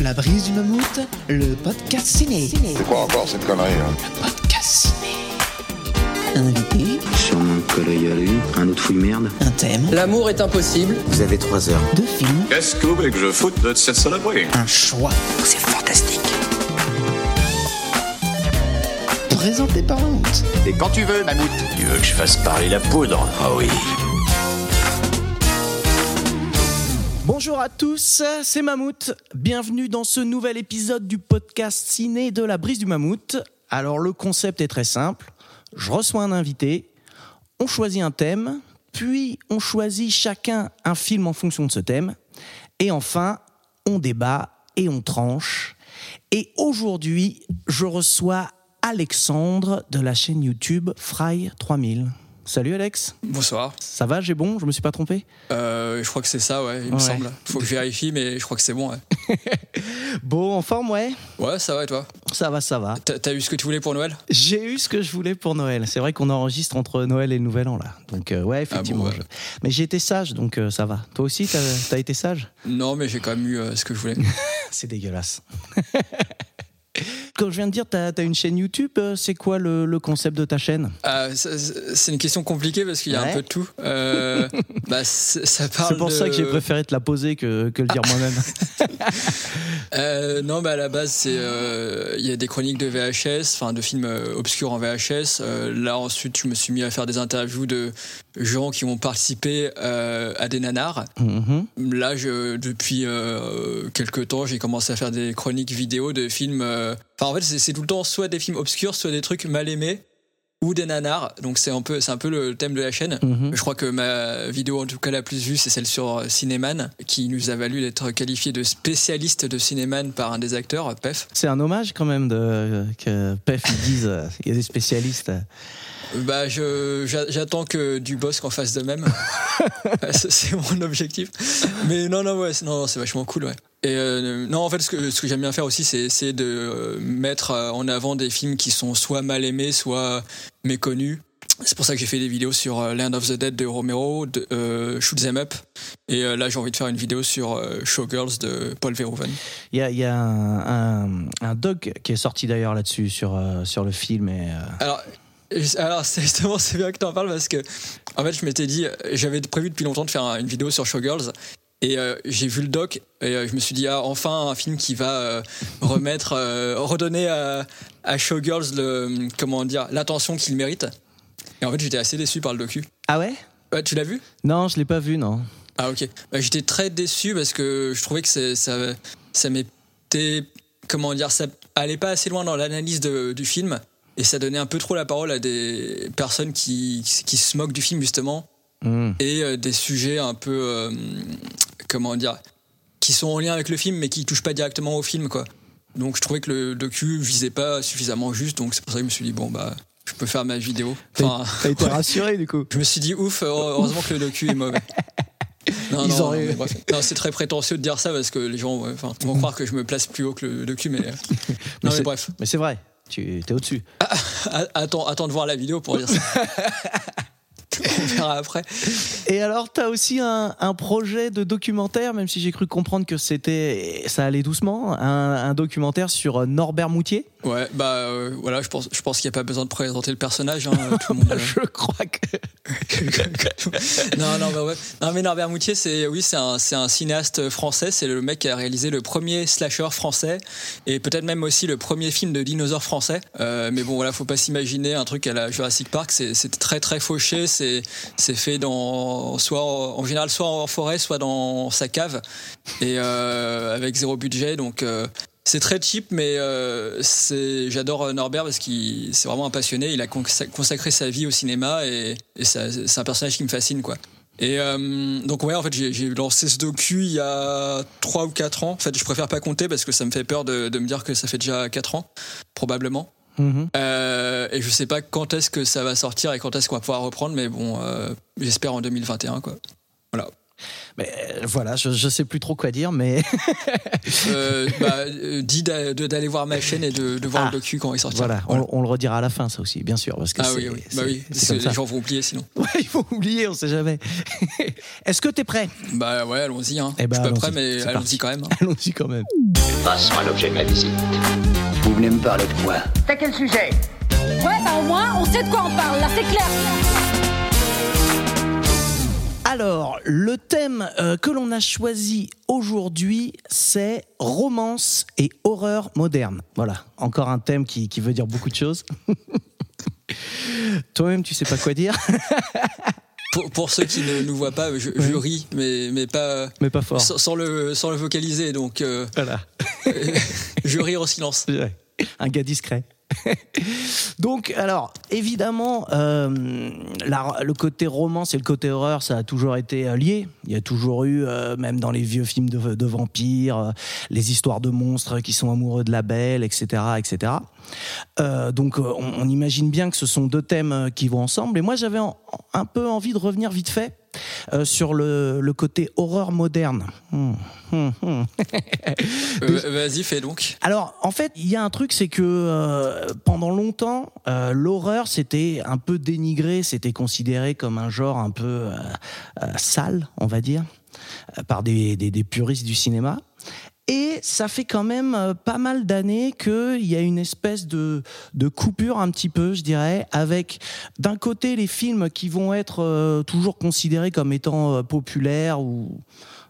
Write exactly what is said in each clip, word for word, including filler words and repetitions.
La Brise du Mammouth, le podcast ciné. ciné. C'est quoi encore cette connerie hein ? Le podcast ciné. Invité. Sur mon collègue à lui, un autre fou de merde. Un thème. L'amour est impossible. Vous avez trois heures. Deux films. Qu'est-ce que vous voulez que je foute de cette saloperie ? Un choix. C'est fantastique. Présenté par Honte. Et quand tu veux, Mammouth. Tu veux que je fasse parler la poudre ? Ah oui. Bonjour à tous, c'est Mammouth. Bienvenue dans ce nouvel épisode du podcast ciné de La Brise du Mammouth. Alors le concept est très simple, je reçois un invité, on choisit un thème, puis on choisit chacun un film en fonction de ce thème, et enfin on débat et on tranche. Et aujourd'hui, je reçois Alexandre de la chaîne YouTube Fry trois mille. Salut Alex. Bonsoir. Ça va, j'ai bon, je me suis pas trompé ? euh, Je crois que c'est ça, ouais, il ouais. me semble. Faut que je vérifie, mais je crois que c'est bon, ouais. Bon, en forme, ouais ? Ouais, ça va et toi ? Ça va, ça va. T'a, t'as eu ce que tu voulais pour Noël ? J'ai eu ce que je voulais pour Noël. C'est vrai qu'on enregistre entre Noël et le Nouvel An, là. Donc, euh, ouais, effectivement. Ah bon, ouais. Mais j'ai été sage, donc euh, ça va. Toi aussi, t'as, t'as été sage ? Non, mais j'ai quand même eu euh, ce que je voulais. C'est dégueulasse. Comme je viens de dire, t'as, t'as une chaîne YouTube, c'est quoi le, le concept de ta chaîne ? euh, C'est une question compliquée parce qu'il y a ouais. un peu de tout. Euh, bah, ça parle c'est pour de... ça que j'ai préféré te la poser que, que le ah. dire moi-même. euh, non, bah, à la base, c'est, euh, y a des chroniques de V H S, enfin de films obscurs en V H S. Euh, là, ensuite, je me suis mis à faire des interviews de gens qui ont participé euh, à des nanars. Mm-hmm. Là, je, depuis euh, quelques temps, j'ai commencé à faire des chroniques vidéo de films... Euh, Enfin, en fait, c'est, c'est tout le temps soit des films obscurs, soit des trucs mal aimés ou des nanars. Donc c'est un peu, c'est un peu le thème de la chaîne. Mm-hmm. Je crois que ma vidéo, en tout cas la plus vue, c'est celle sur Cinéman, qui nous a valu d'être qualifié de spécialiste de Cinéman par un des acteurs, Pef. C'est un hommage quand même de, euh, que Pef dise euh, qu'il y a des spécialistes. Bah, je, j'attends que du boss qu'on fasse de même. C'est mon objectif. Mais non, non, ouais, c'est, non, c'est vachement cool, ouais. Et euh, non, en fait, ce que, ce que j'aime bien faire aussi, c'est essayer de mettre en avant des films qui sont soit mal aimés, soit méconnus. C'est pour ça que j'ai fait des vidéos sur Land of the Dead de Romero, de, euh, Shoot Them Up. Et euh, là, j'ai envie de faire une vidéo sur euh, Showgirls de Paul Verhoeven. Il y a, y a un, un, un doc qui est sorti d'ailleurs là-dessus, sur, euh, sur le film. Et, euh... Alors... Alors c'est justement c'est bien que t'en parles parce que en fait je m'étais dit j'avais prévu depuis longtemps de faire une vidéo sur Showgirls et euh, j'ai vu le doc et euh, je me suis dit ah enfin un film qui va euh, remettre euh, redonner à, à Showgirls le comment dire l'attention qu'il mérite et en fait j'étais assez déçu par le docu. Ah ouais ? Ouais, tu l'as vu ? Non, je l'ai pas vu non. Ah ok. Bah, j'étais très déçu parce que je trouvais que c'est, ça ça m'était comment dire ça allait pas assez loin dans l'analyse de, du film. Et ça donnait un peu trop la parole à des personnes qui, qui se moquent du film, justement, mmh. et euh, des sujets un peu, euh, comment dire, qui sont en lien avec le film, mais qui ne touchent pas directement au film, quoi. Donc je trouvais que le docu ne visait pas suffisamment juste, donc c'est pour ça que je me suis dit, bon, bah, je peux faire ma vidéo. Enfin, t'as, t'as été ouais. rassuré, du coup. Je me suis dit, ouf, heureusement que le docu est mauvais. Non, Ils non, auraient... non, bref. non, c'est très prétentieux de dire ça, parce que les gens ouais, vont croire que je me place plus haut que le docu, mais, euh... mais, non, mais bref. Mais c'est vrai. Tu es au-dessus. Ah, attends, attends de voir la vidéo pour dire ça. On verra après. Et alors, tu as aussi un, un projet de documentaire, même si j'ai cru comprendre que c'était, ça allait doucement, un, un documentaire sur Norbert Moutier. Ouais, bah euh, voilà, je pense, je pense qu'il n'y a pas besoin de présenter le personnage. Hein, tout le monde, bah, je crois que. non, non, bah ouais. non, mais Norbert Moutier, c'est, oui, c'est un, c'est un cinéaste français. C'est le mec qui a réalisé le premier slasher français et peut-être même aussi le premier film de dinosaure français. Euh, mais bon, voilà, faut pas s'imaginer un truc à la Jurassic Park. C'est, c'est très, très fauché. C'est, c'est fait dans, soit en, en général, soit en forêt, soit dans sa cave et euh, avec zéro budget. Donc. Euh, C'est très cheap, mais euh, c'est, j'adore Norbert parce qu'il c'est vraiment un passionné. Il a consacré sa vie au cinéma et, et ça, c'est un personnage qui me fascine, quoi. Et euh, donc ouais, en fait, j'ai, j'ai lancé ce docu il y a trois ou quatre ans. En fait, je préfère pas compter parce que ça me fait peur de, de me dire que ça fait déjà quatre ans, probablement. Mmh. Euh, et je sais pas quand est-ce que ça va sortir et quand est-ce qu'on va pouvoir reprendre, mais bon, euh, j'espère en deux mille vingt et un, quoi. Voilà. Mais voilà, je, je sais plus trop quoi dire, mais euh, bah, dis d'a, de, d'aller voir ma chaîne et de, de voir ah, le docu quand il sortira. Voilà, voilà. On, on le redira à la fin, ça aussi, bien sûr, parce que ah c'est, oui, oui. C'est, bah oui, c'est c'est, les ça. gens vont oublier sinon. Ouais, ils vont oublier, on sait jamais. Est-ce que t'es prêt ? Bah ouais, allons-y. Hein. Bah, je suis pas allons-y. prêt, mais c'est allons-y parti. quand même. Hein. Allons-y quand même. Passe-moi l'objet de ma visite. Vous venez me parler de quoi ? T'as quel sujet ? Ouais, bah au moins, on sait de quoi on parle. Là, c'est clair. Alors, le thème euh, que l'on a choisi aujourd'hui, c'est romance et horreur moderne. Voilà, encore un thème qui, qui veut dire beaucoup de choses. Toi-même, tu sais pas quoi dire. Pour, pour ceux qui ne nous voient pas, je, je ris, mais, mais pas, mais pas fort, sans, sans, le, sans le vocaliser. Donc, euh, voilà. Je ris en silence. Un gars discret. Donc, alors, évidemment, euh, la, le côté romance et le côté horreur, ça a toujours été euh, lié. Il y a toujours eu, euh, même dans les vieux films de, de vampires, euh, les histoires de monstres qui sont amoureux de la belle, et cetera, et cetera. Euh, donc, on, on imagine bien que ce sont deux thèmes qui vont ensemble. Et moi, j'avais en, un peu envie de revenir vite fait Euh, sur le, le côté horreur moderne. Hmm, hmm, hmm. euh, vas-y, fais donc. Alors, en fait, il y a un truc, c'est que euh, pendant longtemps, euh, l'horreur, c'était un peu dénigré, c'était considéré comme un genre un peu euh, euh, sale, on va dire, euh, par des, des, des puristes du cinéma. Et ça fait quand même pas mal d'années qu'il y a une espèce de, de coupure un petit peu, je dirais, avec d'un côté les films qui vont être euh, toujours considérés comme étant euh, populaires ou,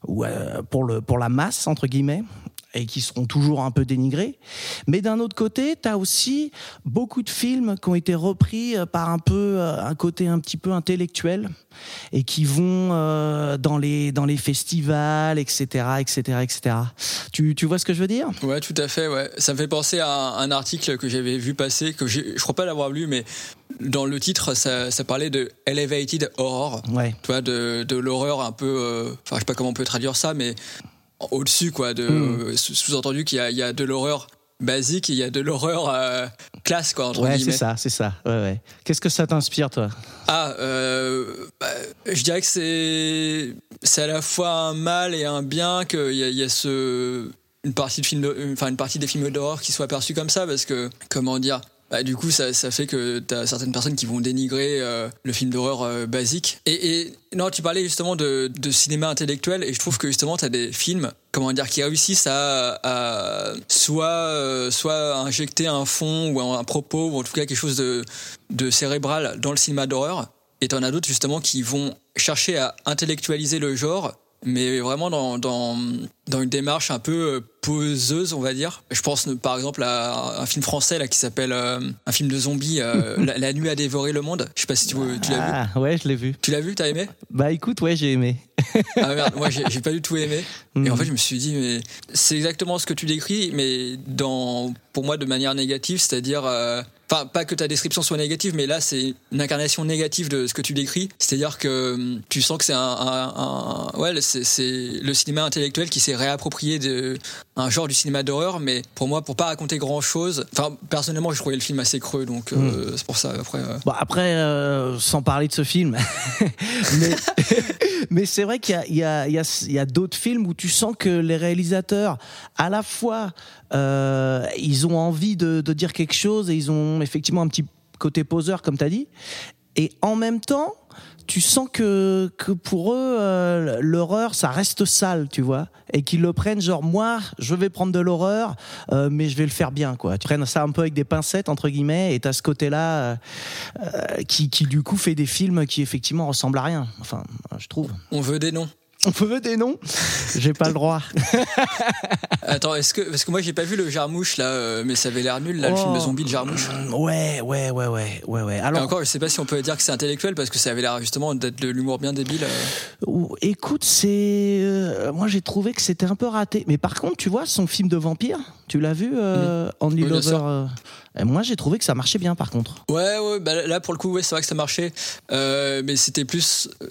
ou euh, pour, le, pour la masse, entre guillemets, et qui seront toujours un peu dénigrés. Mais d'un autre côté, t'as aussi beaucoup de films qui ont été repris par un peu un côté un petit peu intellectuel et qui vont euh, dans les dans les festivals, et cetera, et cetera, et cetera. Tu tu vois ce que je veux dire ? Ouais, tout à fait. Ouais, ça me fait penser à un, un article que j'avais vu passer, que j'ai, je crois pas l'avoir lu, mais dans le titre, ça, ça parlait de Elevated Horror. Ouais. Tu vois, de de l'horreur un peu. Euh, enfin, je sais pas comment on peut traduire ça, mais au-dessus, quoi, de, mmh. sous-entendu qu'il y a, il y a de l'horreur basique et il y a de l'horreur euh, classe, quoi, entre ouais, guillemets. Ouais, c'est ça, c'est ça. Ouais, ouais. Qu'est-ce que ça t'inspire, toi ? Ah, euh, bah, je dirais que c'est, c'est à la fois un mal et un bien, qu'il y a, il y a ce, une, partie de film de, enfin, une partie des films d'horreur qui soient perçus comme ça, parce que, comment dire, bah, du coup, ça, ça fait que t'as certaines personnes qui vont dénigrer euh, le film d'horreur euh, basique. Et, et non, tu parlais justement de, de cinéma intellectuel, et je trouve que justement, t'as des films, comment dire, qui réussissent à, à soit, euh, soit injecter un fond ou un, un propos, ou en tout cas quelque chose de, de cérébral dans le cinéma d'horreur. Et t'en as d'autres justement qui vont chercher à intellectualiser le genre, mais vraiment dans, dans, dans une démarche un peu poseuse, on va dire. Je pense par exemple à un film français là, qui s'appelle euh, un film de zombies, euh, la, la nuit a dévoré le monde. Je sais pas si tu, tu l'as ah, vu. Ah ouais, je l'ai vu. Tu l'as vu, t'as aimé ? Bah écoute, ouais, j'ai aimé. Ah merde, moi j'ai, j'ai pas du tout aimé. Mm. Et en fait, je me suis dit, mais c'est exactement ce que tu décris, mais dans, pour moi de manière négative, c'est-à-dire. Euh, Enfin, pas que ta description soit négative, mais là, c'est une incarnation négative de ce que tu décris. C'est-à-dire que tu sens que c'est un, un, un ouais, c'est, c'est le cinéma intellectuel qui s'est réapproprié de un genre du cinéma d'horreur, mais pour moi, pour pas raconter grand-chose. Enfin, personnellement, je trouvais le film assez creux, donc mmh. euh, c'est pour ça. Après, euh... bon, après, euh, sans parler de ce film, mais, mais c'est vrai qu'il y a, il y a, il y a, il y a d'autres films où tu sens que les réalisateurs, à la fois, euh, ils ont envie de, de dire quelque chose et ils ont effectivement un petit côté poseur comme t'as dit, et en même temps tu sens que, que pour eux euh, l'horreur ça reste sale, tu vois, et qu'ils le prennent genre moi je vais prendre de l'horreur euh, mais je vais le faire bien, quoi. Tu prends ça un peu avec des pincettes entre guillemets, et t'as ce côté là euh, qui, qui du coup fait des films qui effectivement ressemblent à rien, enfin je trouve. On veut des noms. On veut des noms ? J'ai pas le droit. Attends, est-ce que parce que moi j'ai pas vu le Jarmusch là, mais ça avait l'air nul là, oh. Le film de zombie de Jarmusch. Ouais, ouais, ouais, ouais, ouais, ouais. Alors et encore, je sais pas si on peut dire que c'est intellectuel parce que ça avait l'air justement d'être de l'humour bien débile. Écoute, c'est moi j'ai trouvé que c'était un peu raté. Mais par contre, tu vois son film de vampire, tu l'as vu euh, mmh. Only oui, Lover. Euh... Moi j'ai trouvé que ça marchait bien par contre. Ouais, ouais, bah, là pour le coup, ouais, c'est vrai que ça marchait, euh, mais c'était plus, euh,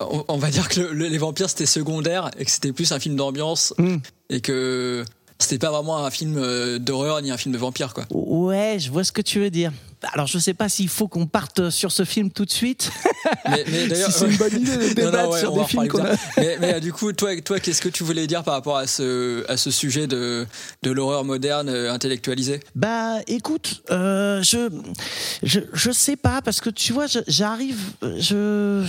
on, on va dire que le, le, les vampires c'était secondaire et que c'était plus un film d'ambiance mmh. et que c'était pas vraiment un film d'horreur ni un film de vampire, quoi. Ouais, je vois ce que tu veux dire. Alors, je ne sais pas s'il faut qu'on parte sur ce film tout de suite. Mais, mais d'ailleurs, si c'est une bonne idée de débattre non, non, ouais, sur des films qu'on a. Mais, mais du coup, toi, toi, qu'est-ce que tu voulais dire par rapport à ce, à ce sujet de, de l'horreur moderne intellectualisée ? Bah, écoute, euh, je je je sais pas parce que tu vois, je, j'arrive, je,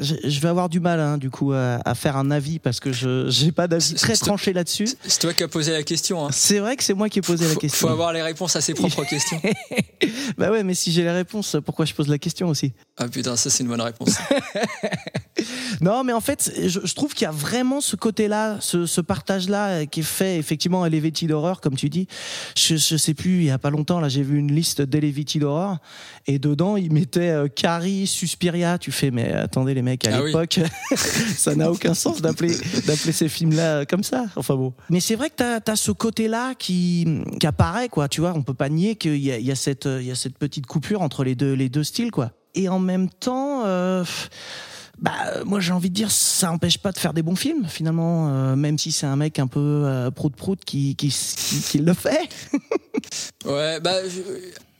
je je vais avoir du mal hein, du coup à, à faire un avis parce que je j'ai pas d'avis c'est, très c'est tranché toi, là-dessus. C'est toi qui as posé la question. Hein. C'est vrai que c'est moi qui ai posé F- la question. Faut avoir les réponses à ses propres questions. Bah ouais, mais si j'ai les réponses, pourquoi je pose la question aussi ? Ah putain, ça c'est une bonne réponse. Non, mais en fait, je, je trouve qu'il y a vraiment ce côté-là, ce, ce partage-là qui est fait effectivement à Elevated Horror, comme tu dis. Je, je sais plus, il y a pas longtemps, là, j'ai vu une liste d'Elevated Horror et dedans, ils mettaient euh, Carrie, Suspiria. Tu fais, mais attendez les mecs, à ah l'époque, oui. Ça n'a aucun sens d'appeler, d'appeler ces films-là comme ça. Enfin bon. Mais c'est vrai que t'as, t'as ce côté-là qui, qui apparaît, quoi. Tu vois, on peut pas nier qu'il y a, il y a cette, il y a cette petite coupure entre les deux, les deux styles, quoi. Et en même temps, euh, bah moi j'ai envie de dire ça empêche pas de faire des bons films finalement, euh, même si c'est un mec un peu euh, prout prout qui qui, qui qui le fait. Ouais bah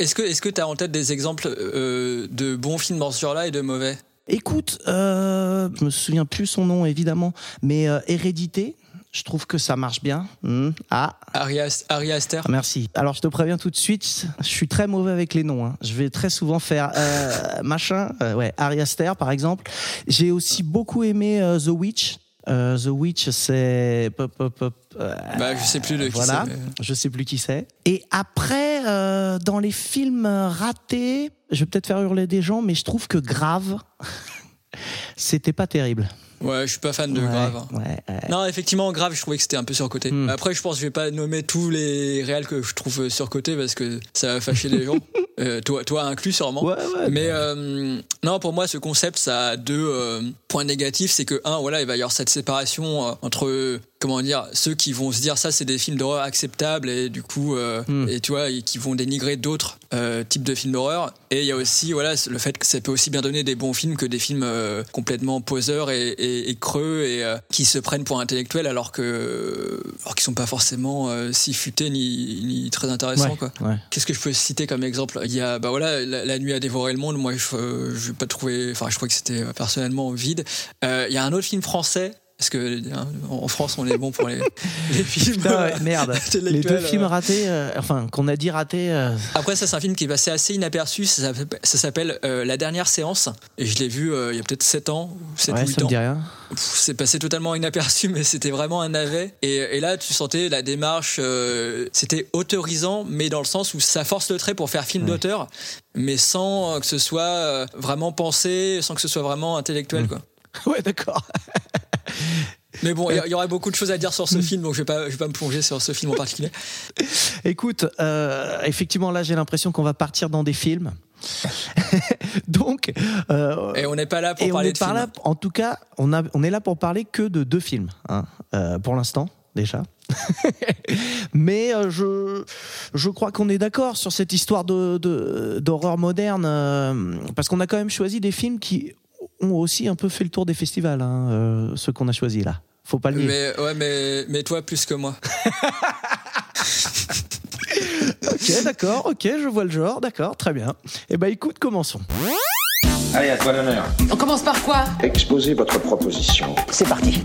est-ce que est-ce que t'as en tête des exemples euh, de bons films dans ce genre-là et de mauvais? Écoute, euh, je me souviens plus son nom évidemment, mais euh, Hérédité. Je trouve que ça marche bien. Mmh. Ah. Ari Aster. Merci. Alors, je te préviens tout de suite, je suis très mauvais avec les noms. Hein. Je vais très souvent faire euh, machin. Euh, ouais, Ari Aster, par exemple. J'ai aussi beaucoup aimé euh, The Witch. Euh, The Witch, c'est. Pop, pop, pop. Euh, bah, je sais plus de qui voilà. c'est. Voilà, mais... je sais plus qui c'est. Et après, euh, dans les films ratés, je vais peut-être faire hurler des gens, mais je trouve que Grave, c'était pas terrible. Ouais, je suis pas fan de ouais, Grave. Ouais, ouais. Non, effectivement, Grave, je trouvais que c'était un peu surcoté. Mm. Après, je pense que je vais pas nommer tous les réels que je trouve surcotés parce que ça va fâcher les gens. Euh, toi, toi inclus, sûrement. Ouais, ouais, mais ouais. Euh, non, pour moi, ce concept, ça a deux euh, points négatifs. C'est que, un, voilà, il va y avoir cette séparation euh, entre, comment dire, ceux qui vont se dire ça, c'est des films d'horreur acceptables et du coup, euh, mm. et tu vois, et qui vont dénigrer d'autres euh, types de films d'horreur. Et il y a aussi, voilà, le fait que ça peut aussi bien donner des bons films que des films euh, complètement poseurs et, et Et, et creux et euh, qui se prennent pour intellectuels alors que alors qu'ils sont pas forcément euh, si futés ni, ni très intéressants ouais, quoi. Ouais. Qu'est-ce que je peux citer comme exemple ? Il y a bah voilà la, la nuit a dévoré le monde. Moi je euh, je vais pas trouver. Enfin je crois que c'était euh, personnellement vide. Euh, il y a un autre film français. Parce que hein, en France, on est bon pour les, les films. Non, ouais, merde. Les deux films ratés, euh, enfin, qu'on a dit ratés. Euh... Après, ça, c'est un film qui est passé assez inaperçu. Ça s'appelle, ça s'appelle euh, La dernière séance. Et je l'ai vu euh, il y a peut-être sept ans, sept ouais, ou huit ans. Ça me dit rien. Pff, c'est passé totalement inaperçu, mais c'était vraiment un navet. Et, et là, tu sentais la démarche. Euh, c'était autorisant, mais dans le sens où ça force le trait pour faire film ouais. d'auteur, mais sans que ce soit vraiment pensé, sans que ce soit vraiment intellectuel, mmh. quoi. Ouais, d'accord. Mais bon, il y aurait beaucoup de choses à dire sur ce film, donc je ne vais, vais pas me plonger sur ce film en particulier. Écoute, euh, effectivement, là, j'ai l'impression qu'on va partir dans des films. donc, euh, et on n'est pas là pour parler de films. Là, en tout cas, on, a, on est là pour parler que de deux films, hein, euh, pour l'instant, déjà. Mais euh, je je crois qu'on est d'accord sur cette histoire de, de, d'horreur moderne, euh, parce qu'on a quand même choisi des films qui... ont aussi un peu fait le tour des festivals, hein, euh, ceux qu'on a choisis là. Faut pas le dire. Mais, ouais, mais, mais toi, plus que moi. Ok, d'accord, ok, je vois le genre, d'accord, très bien. Eh ben, écoute, commençons. Allez, à toi l'honneur. On commence par quoi ? Exposez votre proposition. C'est parti.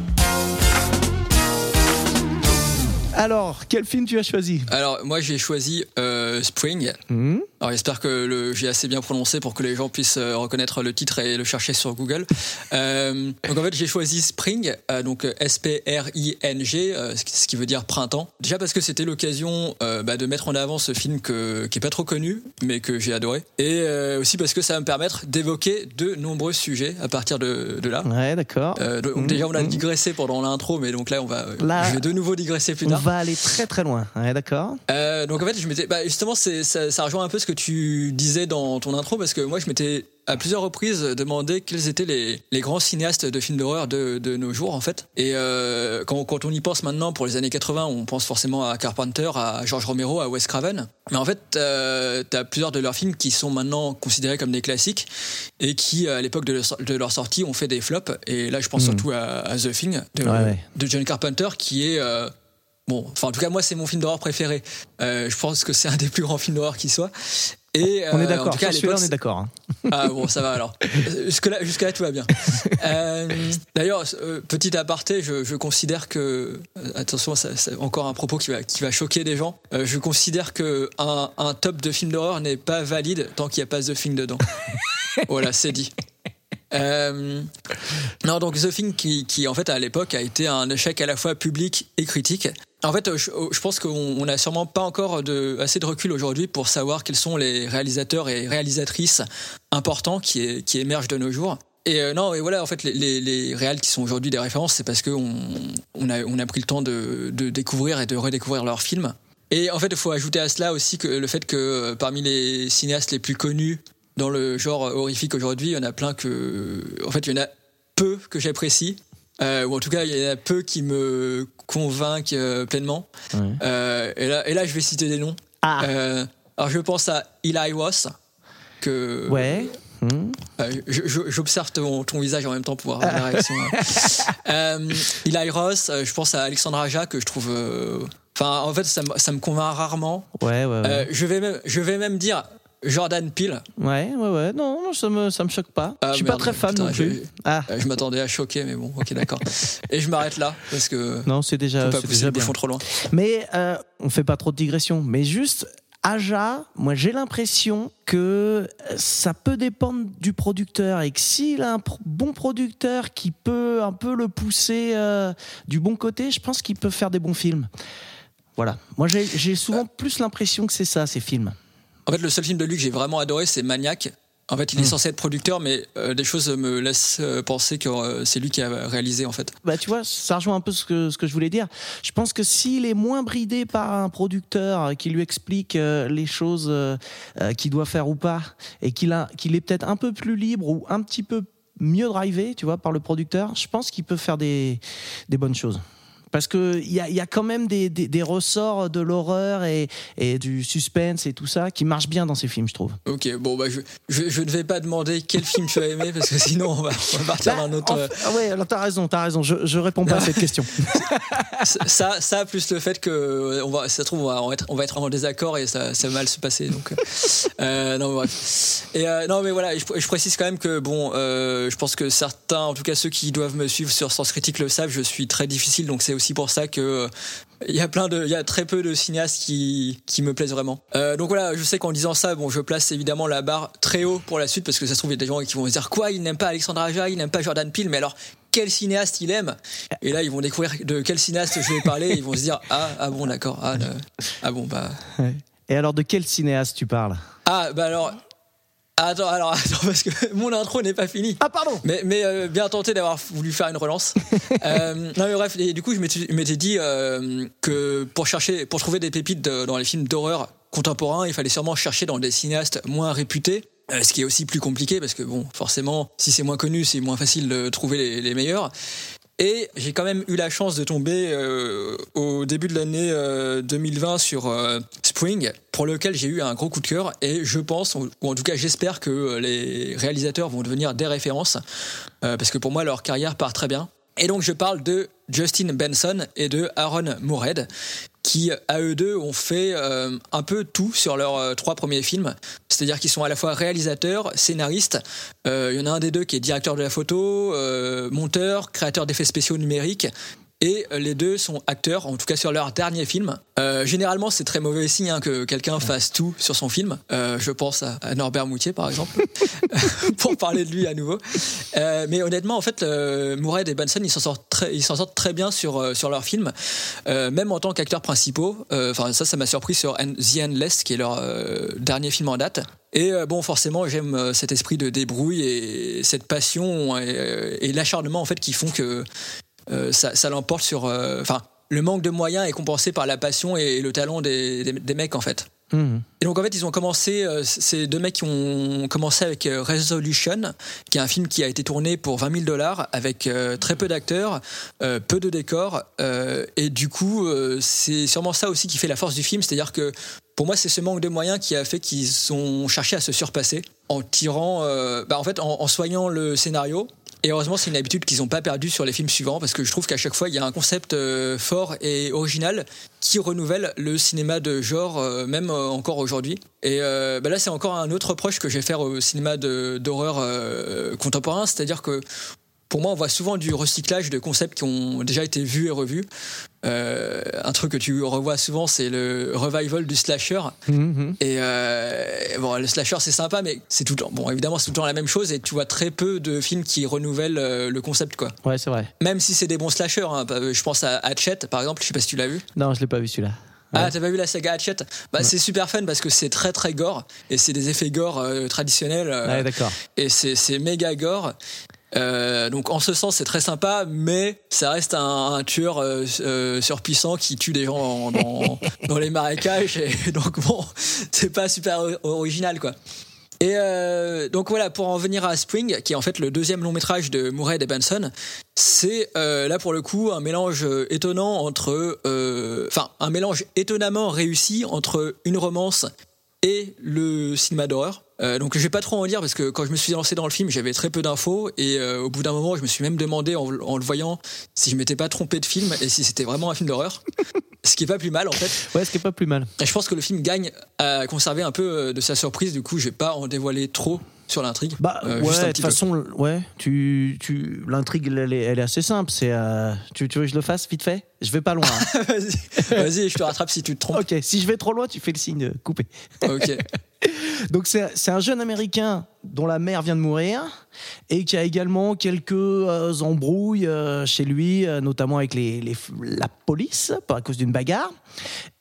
Alors, quel film tu as choisi ? Alors, moi, j'ai choisi euh, Spring. Mmh. Alors, j'espère que le, j'ai assez bien prononcé pour que les gens puissent euh, reconnaître le titre et le chercher sur Google. Euh, donc, en fait, j'ai choisi Spring, euh, donc S P R I N G, euh, ce qui veut dire printemps. Déjà parce que c'était l'occasion euh, bah, de mettre en avant ce film que, qui n'est pas trop connu, mais que j'ai adoré. Et euh, aussi parce que ça va me permettre d'évoquer de nombreux sujets à partir de, de là. Ouais, d'accord. Euh, donc, mmh, déjà, on a mmh. digressé pendant l'intro, mais donc là, on va, là... je vais de nouveau digresser plus tard. Va aller très très loin, ouais, d'accord. Euh, donc en fait, je m'étais, bah, justement, c'est, ça, ça rejoint un peu ce que tu disais dans ton intro, parce que moi, je m'étais à plusieurs reprises demandé quels étaient les, les grands cinéastes de films d'horreur de, de nos jours, en fait. Et euh, quand, quand on y pense maintenant, pour les années quatre-vingts, on pense forcément à Carpenter, à George Romero, à Wes Craven. Mais en fait, euh, t'as plusieurs de leurs films qui sont maintenant considérés comme des classiques et qui, à l'époque de, le, de leur sortie, ont fait des flops. Et là, je pense mmh. surtout à, à The Thing de, ouais, ouais. de John Carpenter, qui est... Euh, bon, enfin en tout cas moi c'est mon film d'horreur préféré. Euh, je pense que c'est un des plus grands films d'horreur qui soit. Et, on est d'accord, euh, en tout cas, à l'époque, on est d'accord. Hein. Ah bon, ça va alors. Jusque-là, jusque-là tout va bien. Euh, d'ailleurs, euh, petit aparté, je, je considère que... Attention, ça, c'est encore un propos qui va, qui va choquer des gens. Euh, je considère qu'un un top de film d'horreur n'est pas valide tant qu'il n'y a pas The Thing dedans. Voilà, c'est dit. Euh, non, donc The Thing qui, qui, en fait, à l'époque, a été un échec à la fois public et critique. En fait, je, je pense qu'on n'a sûrement pas encore de, assez de recul aujourd'hui pour savoir quels sont les réalisateurs et réalisatrices importants qui, qui émergent de nos jours. Et euh, non, et voilà, en fait, les, les, les réals qui sont aujourd'hui des références, c'est parce qu'on on a, on a pris le temps de, de découvrir et de redécouvrir leurs films. Et en fait, il faut ajouter à cela aussi que le fait que parmi les cinéastes les plus connus dans le genre horrifique aujourd'hui, il y en a plein que... En fait, il y en a peu que j'apprécie. Euh, ou en tout cas il y en a peu qui me convainquent euh, pleinement. Oui. euh, et, là, et là je vais citer des noms. ah. euh, alors je pense à Eli Ross que ouais. mmh. euh, je, je, j'observe ton, ton visage en même temps pour voir la réaction. euh, Eli Ross, euh, je pense à Alexandre Aja que je trouve euh... enfin en fait ça, ça me convainc rarement. ouais, ouais, ouais. Euh, je, vais même, je vais même dire Jordan Peele. Ouais, ouais, ouais. Non, non, ça me, ça me choque pas. Ah, je suis merde, pas très fan putain, non plus. Je, ah. je m'attendais à choquer, mais bon, ok, d'accord. Et je m'arrête là parce que non, c'est déjà, faut pas pousser le bouchon trop loin. Mais euh, on fait pas trop de digressions. Mais juste, Aja, moi, j'ai l'impression que ça peut dépendre du producteur et que s'il a un pro- bon producteur qui peut un peu le pousser euh, du bon côté, je pense qu'il peut faire des bons films. Voilà. Moi, j'ai, j'ai souvent euh. plus l'impression que c'est ça, ces films. En fait, le seul film de lui que j'ai vraiment adoré, c'est Maniac. En fait, il est mmh. censé être producteur, mais euh, des choses me laissent euh, penser que euh, c'est lui qui a réalisé, en fait. Bah, tu vois, ça rejoint un peu ce que, ce que je voulais dire. Je pense que s'il est moins bridé par un producteur qui lui explique euh, les choses euh, euh, qu'il doit faire ou pas, et qu'il, a, qu'il est peut-être un peu plus libre ou un petit peu mieux drivé, tu vois, par le producteur, je pense qu'il peut faire des, des bonnes choses. Parce qu'il y, y a quand même des, des, des ressorts de l'horreur et, et du suspense et tout ça qui marchent bien dans ces films, je trouve. Ok, bon, bah je, je, je ne vais pas demander quel film tu as aimé parce que sinon on va, on va partir dans bah, notre. Enfin, ouais, alors t'as raison, t'as raison, je, je réponds pas à cette question. ça, ça, plus le fait que on va, ça se trouve, on va, on, va être, on va être en désaccord et ça, ça va mal se passer. Donc, euh, non, bref. Et, euh, non, mais voilà, je, je précise quand même que, bon, euh, je pense que certains, en tout cas ceux qui doivent me suivre sur Sens Critique le savent, je suis très difficile, donc c'est aussi. C'est pour ça que il euh, y a plein de, il y a très peu de cinéastes qui qui me plaisent vraiment. Euh, donc voilà, je sais qu'en disant ça, bon, je place évidemment la barre très haut pour la suite parce que ça se trouve il y a des gens qui vont se dire quoi, il n'aime pas Alexandre Aja, il n'aime pas Jordan Peele, mais alors quel cinéaste il aime ? Et là ils vont découvrir de quel cinéaste je vais parler, et ils vont se dire ah ah bon d'accord ah le, ah bon bah. Et alors de quel cinéaste tu parles ? Ah bah alors. Attends, alors, attends, parce que mon intro n'est pas finie. Ah, pardon! Mais, mais euh, bien tenté d'avoir voulu faire une relance. euh, non, mais bref, et du coup, je m'étais, m'étais dit euh, que pour, chercher, pour trouver des pépites de, dans les films d'horreur contemporains, il fallait sûrement chercher dans des cinéastes moins réputés. Euh, ce qui est aussi plus compliqué, parce que, bon, forcément, si c'est moins connu, c'est moins facile de trouver les, les meilleurs. Et j'ai quand même eu la chance de tomber euh, au début de l'année euh, deux mille vingt sur euh, Spring, pour lequel j'ai eu un gros coup de cœur. Et je pense, ou en tout cas j'espère, que les réalisateurs vont devenir des références, euh, parce que pour moi leur carrière part très bien. Et donc je parle de Justin Benson et de Aaron Moorhead, qui à eux deux ont fait euh, un peu tout sur leurs euh, trois premiers films, c'est-à-dire qu'ils sont à la fois réalisateurs, scénaristes, il euh, y en a un des deux qui est directeur de la photo, euh, monteur, créateur d'effets spéciaux numériques, et les deux sont acteurs, en tout cas sur leur dernier film. Euh, généralement, c'est très mauvais signe hein, que quelqu'un fasse tout sur son film. Euh, je pense à, à Norbert Moutier, par exemple, pour parler de lui à nouveau. Euh, mais honnêtement, en fait, euh, Moorhead et Benson, ils s'en sortent très, ils s'en sortent très bien sur euh, sur leur film, euh, même en tant qu'acteurs principaux. Enfin, euh, ça, ça m'a surpris sur The Endless, qui est leur euh, dernier film en date. Et bon, forcément, j'aime cet esprit de débrouille et cette passion et, et l'acharnement en fait qui font que Euh, ça, ça l'emporte sur... Euh, enfin, le manque de moyens est compensé par la passion et, et le talent des, des, des mecs, en fait. Mmh. Et donc, en fait, ils ont commencé... Euh, ces deux mecs qui ont commencé avec euh, Resolution, qui est un film qui a été tourné pour vingt mille dollars, avec euh, très peu d'acteurs, euh, peu de décors. Euh, et du coup, euh, c'est sûrement ça aussi qui fait la force du film. C'est-à-dire que, pour moi, c'est ce manque de moyens qui a fait qu'ils ont cherché à se surpasser en tirant... Euh, bah, en fait, en, en soignant le scénario... Et heureusement, c'est une habitude qu'ils n'ont pas perdue sur les films suivants, parce que je trouve qu'à chaque fois, il y a un concept euh, fort et original qui renouvelle le cinéma de genre, euh, même euh, encore aujourd'hui. Et euh, bah là, c'est encore un autre reproche que je vais faire au cinéma de, d'horreur euh, contemporain, c'est-à-dire que pour moi, on voit souvent du recyclage de concepts qui ont déjà été vus et revus. Euh, un truc que tu revois souvent, c'est le revival du slasher. Mmh. Et euh, bon, le slasher, c'est sympa, mais c'est tout le temps. Bon, évidemment, c'est tout le temps la même chose, et tu vois très peu de films qui renouvellent euh, le concept, quoi. Ouais, c'est vrai. Même si c'est des bons slashers. Hein. Je pense à Hatchet, par exemple. Je sais pas si tu l'as vu. Non, je l'ai pas vu celui-là. Ouais. Ah, t'as pas vu la saga Hatchet? Bah, ouais. C'est super fun parce que c'est très très gore, et c'est des effets gore euh, traditionnels. Euh, ouais, d'accord. Et c'est, c'est méga gore. Euh, donc en ce sens c'est très sympa, mais ça reste un, un tueur euh, euh, surpuissant qui tue des gens en, dans, dans les marécages, et donc bon, c'est pas super original, quoi. Et euh, donc voilà, pour en venir à Spring, qui est en fait le deuxième long métrage de Moorhead et Benson, c'est euh, là pour le coup un mélange étonnant entre euh, enfin un mélange étonnamment réussi entre une romance et le cinéma d'horreur. Euh, donc je vais pas trop en dire, parce que quand je me suis lancé dans le film, j'avais très peu d'infos, et euh, au bout d'un moment je me suis même demandé en, en le voyant si je m'étais pas trompé de film et si c'était vraiment un film d'horreur. Ce qui est pas plus mal en fait. Ouais, ce qui est pas plus mal. Et je pense que le film gagne à conserver un peu de sa surprise, du coup je vais pas en dévoiler trop sur l'intrigue. Bah euh, ouais, de toute façon, ouais, tu tu l'intrigue elle, elle est assez simple, c'est euh, tu tu veux que je le fasse vite fait? Je vais pas loin. Hein. vas-y, vas-y, je te rattrape si tu te trompes. OK, si je vais trop loin, tu fais le signe coupé. OK. Donc c'est, c'est un jeune Américain dont la mère vient de mourir et qui a également quelques euh, embrouilles euh, chez lui, euh, notamment avec les, les, la police à cause d'une bagarre.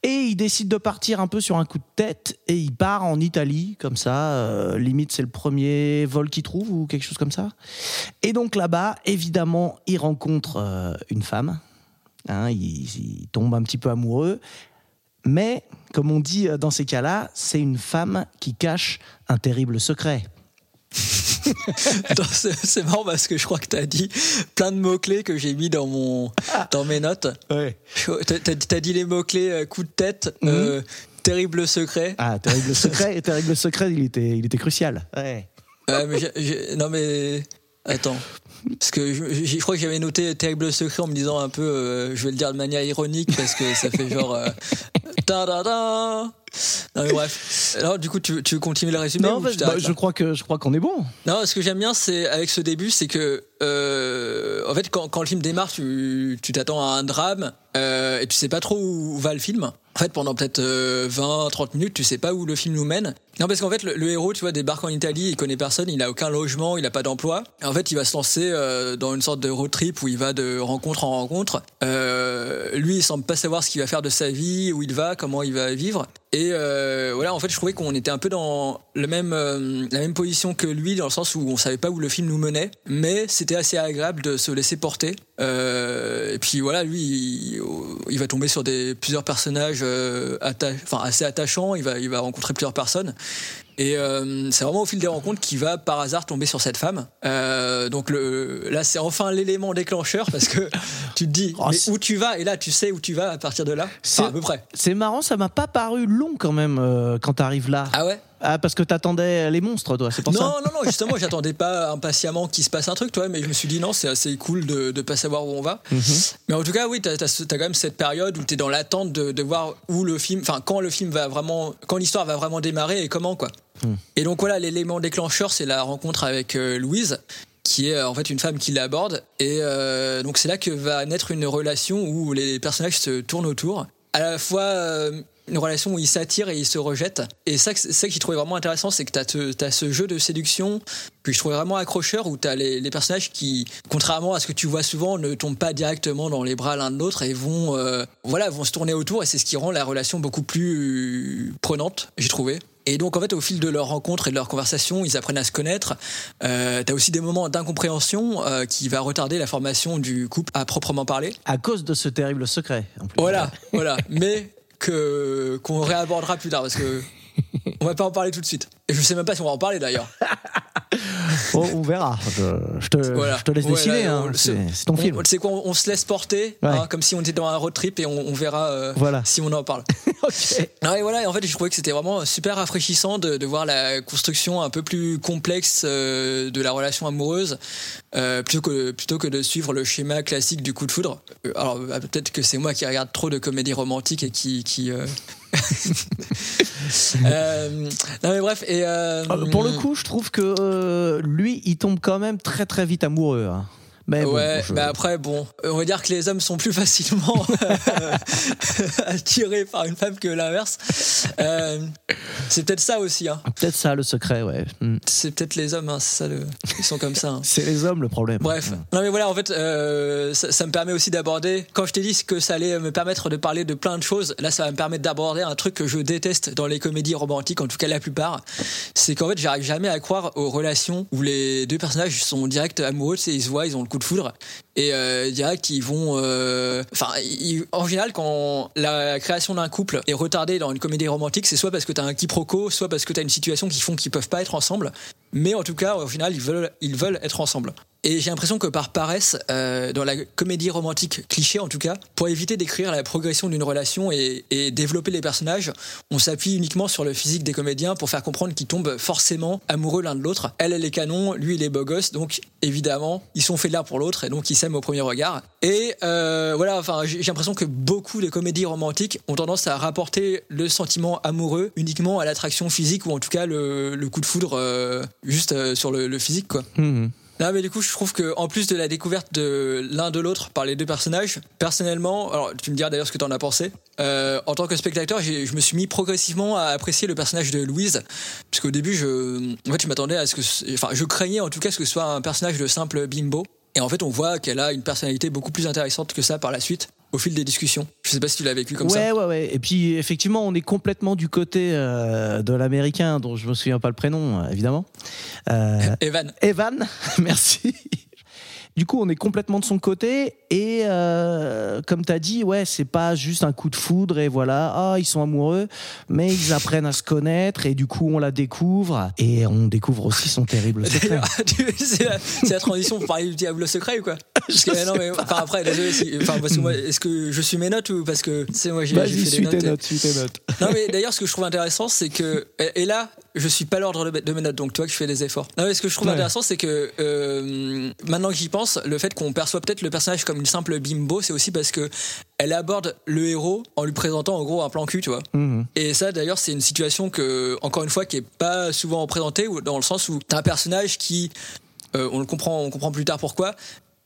Et il décide de partir un peu sur un coup de tête, et il part en Italie comme ça, euh, limite c'est le premier vol qu'il trouve ou quelque chose comme ça. Et donc là-bas, évidemment, il rencontre euh, une femme, hein, il, il tombe un petit peu amoureux. Mais, comme on dit dans ces cas-là, c'est une femme qui cache un terrible secret. Attends, c'est, c'est marrant parce que je crois que t'as dit plein de mots-clés que j'ai mis dans, mon, ah. dans mes notes. Ouais. T'as, t'as, t'as dit les mots-clés coup de tête, mmh. euh, terrible secret. Ah, terrible secret, terrible secret, il était, il était crucial. Ouais. Euh, mais j'ai, j'ai, non mais... Attends... Parce que je, je, je crois que j'avais noté terrible secret en me disant un peu, euh, je vais le dire de manière ironique parce que ça fait genre euh, ta da da. Non mais bref. Alors du coup, tu, tu veux continuer le résumé? Non, bah, bah, je crois que je crois qu'on est bon. Non, ce que j'aime bien, c'est avec ce début, c'est que euh, en fait, quand, quand le film démarre, tu, tu t'attends à un drame euh, et tu sais pas trop où va le film. En fait, pendant peut-être euh, vingt trente minutes, tu sais pas où le film nous mène. Non, parce qu'en fait, le, le héros, tu vois, débarque en Italie, il connaît personne, il a aucun logement, il a pas d'emploi. En fait, il va se lancer euh, dans une sorte de road trip où il va de rencontre en rencontre. Euh, lui, il semble pas savoir ce qu'il va faire de sa vie, où il va, comment il va vivre. Et euh, voilà, en fait, je trouvais qu'on était un peu dans le même, euh, la même position que lui, dans le sens où on savait pas où le film nous menait, mais c'était assez agréable de se laisser porter. Euh, et puis voilà, lui, il, il va tomber sur des, plusieurs personnages Euh, atta- assez attachant, il va, il va rencontrer plusieurs personnes, et euh, c'est vraiment au fil des rencontres qu'il va par hasard tomber sur cette femme. Euh, donc le, là c'est enfin l'élément déclencheur, parce que tu te dis oh, mais où tu vas, et là tu sais où tu vas à partir de là, enfin, à peu près. C'est marrant, ça m'a pas paru long quand même euh, quand t'arrives là. Ah ouais? Ah, parce que t'attendais les monstres, toi, c'est pour non, ça? Non, non, non, justement, j'attendais pas impatiemment qu'il se passe un truc, toi, mais je me suis dit non, c'est assez cool de, de pas savoir où on va. Mm-hmm. Mais en tout cas, oui, t'as, t'as, t'as quand même cette période où t'es dans l'attente de, de voir où le film, enfin, quand le film va vraiment, quand l'histoire va vraiment démarrer et comment, quoi. Mm. Et donc, voilà, l'élément déclencheur, c'est la rencontre avec euh, Louise, qui est en fait une femme qui l'aborde. Et euh, donc, c'est là que va naître une relation où les personnages se tournent autour. À la fois. Euh, une relation où ils s'attirent et ils se rejettent, et ça, ça que j'ai trouvé vraiment intéressant, c'est que t'as, te, t'as ce jeu de séduction que je trouvais vraiment accrocheur, où t'as les, les personnages qui, contrairement à ce que tu vois souvent, ne tombent pas directement dans les bras l'un de l'autre, et vont, euh, voilà, vont se tourner autour, et c'est ce qui rend la relation beaucoup plus prenante, j'ai trouvé. Et donc en fait, au fil de leurs rencontres et de leurs conversations, ils apprennent à se connaître. Euh, t'as aussi des moments d'incompréhension euh, qui va retarder la formation du couple à proprement parler, à cause de ce terrible secret en plus. Voilà, voilà. Mais Que, qu'on réabordera plus tard, parce que on va pas en parler tout de suite. Et je sais même pas si on va en parler d'ailleurs. Oh, on verra. Je, je, te, voilà. je te laisse ouais, décider. Là, hein. se, c'est, c'est ton on, film. C'est quoi, on, on se laisse porter, ouais. hein, comme si on était dans un road trip et on, on verra euh, voilà. si on en parle. okay. non, et voilà. Et en fait, je trouvais que c'était vraiment super rafraîchissant de, de voir la construction un peu plus complexe euh, de la relation amoureuse euh, plutôt que plutôt que de suivre le schéma classique du coup de foudre. Alors peut-être que c'est moi qui regarde trop de comédies romantiques et qui qui euh, euh, non mais bref et euh, pour le coup je trouve que euh, lui il tombe quand même très très vite amoureux hein. Mais ouais, bon, je... mais après, bon, on va dire que les hommes sont plus facilement attirés par une femme que l'inverse. Euh, c'est peut-être ça aussi. Hein. Peut-être ça, le secret, ouais. Mm. C'est peut-être les hommes, hein, c'est ça le... ils sont comme ça. Hein. C'est les hommes le problème. Bref, mm. non mais voilà, en fait, euh, ça, ça me permet aussi d'aborder, quand je t'ai dit que ça allait me permettre de parler de plein de choses, là ça va me permettre d'aborder un truc que je déteste dans les comédies romantiques, en tout cas la plupart, c'est qu'en fait, j'arrive jamais à croire aux relations où les deux personnages sont direct amoureux, ils se voient, ils ont le coup de foudre et euh, direct ils vont euh... enfin ils... en général quand la création d'un couple est retardée dans une comédie romantique c'est soit parce que t'as un quiproquo soit parce que t'as une situation qui font qu'ils peuvent pas être ensemble mais en tout cas au final ils veulent, ils veulent être ensemble et j'ai l'impression que par paresse euh, dans la comédie romantique cliché en tout cas pour éviter d'écrire la progression d'une relation et, et développer les personnages on s'appuie uniquement sur le physique des comédiens pour faire comprendre qu'ils tombent forcément amoureux l'un de l'autre, elle elle est canon, lui il est beau gosse donc évidemment ils sont faits l'un pour l'autre et donc ils au premier regard et euh, voilà enfin j'ai l'impression que beaucoup de comédies romantiques ont tendance à rapporter le sentiment amoureux uniquement à l'attraction physique ou en tout cas le, le coup de foudre euh, juste euh, sur le, le physique quoi. Mmh. Non mais du coup je trouve que en plus de la découverte de l'un de l'autre par les deux personnages personnellement, alors tu me diras d'ailleurs ce que t'en as pensé euh, en tant que spectateur j'ai, je me suis mis progressivement à apprécier le personnage de Louise parce qu'au début je, en fait, je m'attendais à ce que enfin je craignais en tout cas ce que ce soit un personnage de simple bimbo. Et en fait, on voit qu'elle a une personnalité beaucoup plus intéressante que ça par la suite, au fil des discussions. Je sais pas si tu l'as vécu comme ouais, ça. Ouais, ouais, ouais. Et puis, effectivement, on est complètement du côté euh, de l'américain, dont je me souviens pas le prénom, évidemment. Euh, Evan. Evan, merci. Du coup, on est complètement de son côté et euh, comme t'as dit, ouais, c'est pas juste un coup de foudre et voilà, ah, ils sont amoureux, mais ils apprennent à se connaître et du coup, on la découvre et on découvre aussi son terrible secret. c'est, la, c'est la transition pour parler du diable secret ou quoi ? Parce que, non mais enfin, après, désolé, si, enfin, parce que moi, est-ce que je suis mes notes ou parce que c'est moi j'ai, bah, j'ai fait suis des notes, tes notes, et... suis tes notes. Non mais d'ailleurs, ce que je trouve intéressant, c'est que et là. Je suis pas l'ordre de mes notes, donc tu vois que je fais des efforts. Non, mais ce que je trouve ouais. intéressant, c'est que euh, maintenant que j'y pense, le fait qu'on perçoit peut-être le personnage comme une simple bimbo, c'est aussi parce que elle aborde le héros en lui présentant en gros un plan cul, tu vois. Mmh. Et ça, d'ailleurs, c'est une situation que, encore une fois, qui est pas souvent représentée, dans le sens où t'as un personnage qui, euh, on le comprend, on comprend plus tard pourquoi,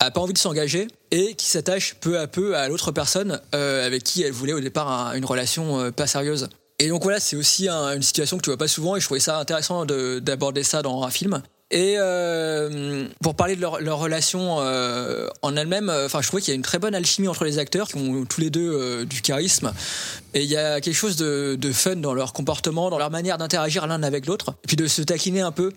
a pas envie de s'engager et qui s'attache peu à peu à l'autre personne euh, avec qui elle voulait au départ un, une relation euh, pas sérieuse. Et donc voilà, c'est aussi un, une situation que tu vois pas souvent et je trouvais ça intéressant de, d'aborder ça dans un film. Et euh, pour parler de leur, leur relation euh, en elle-même, enfin, euh, je trouvais qu'il y a une très bonne alchimie entre les acteurs qui ont tous les deux euh, du charisme. Et il y a quelque chose de, de fun dans leur comportement, dans leur manière d'interagir l'un avec l'autre, et puis de se taquiner un peu.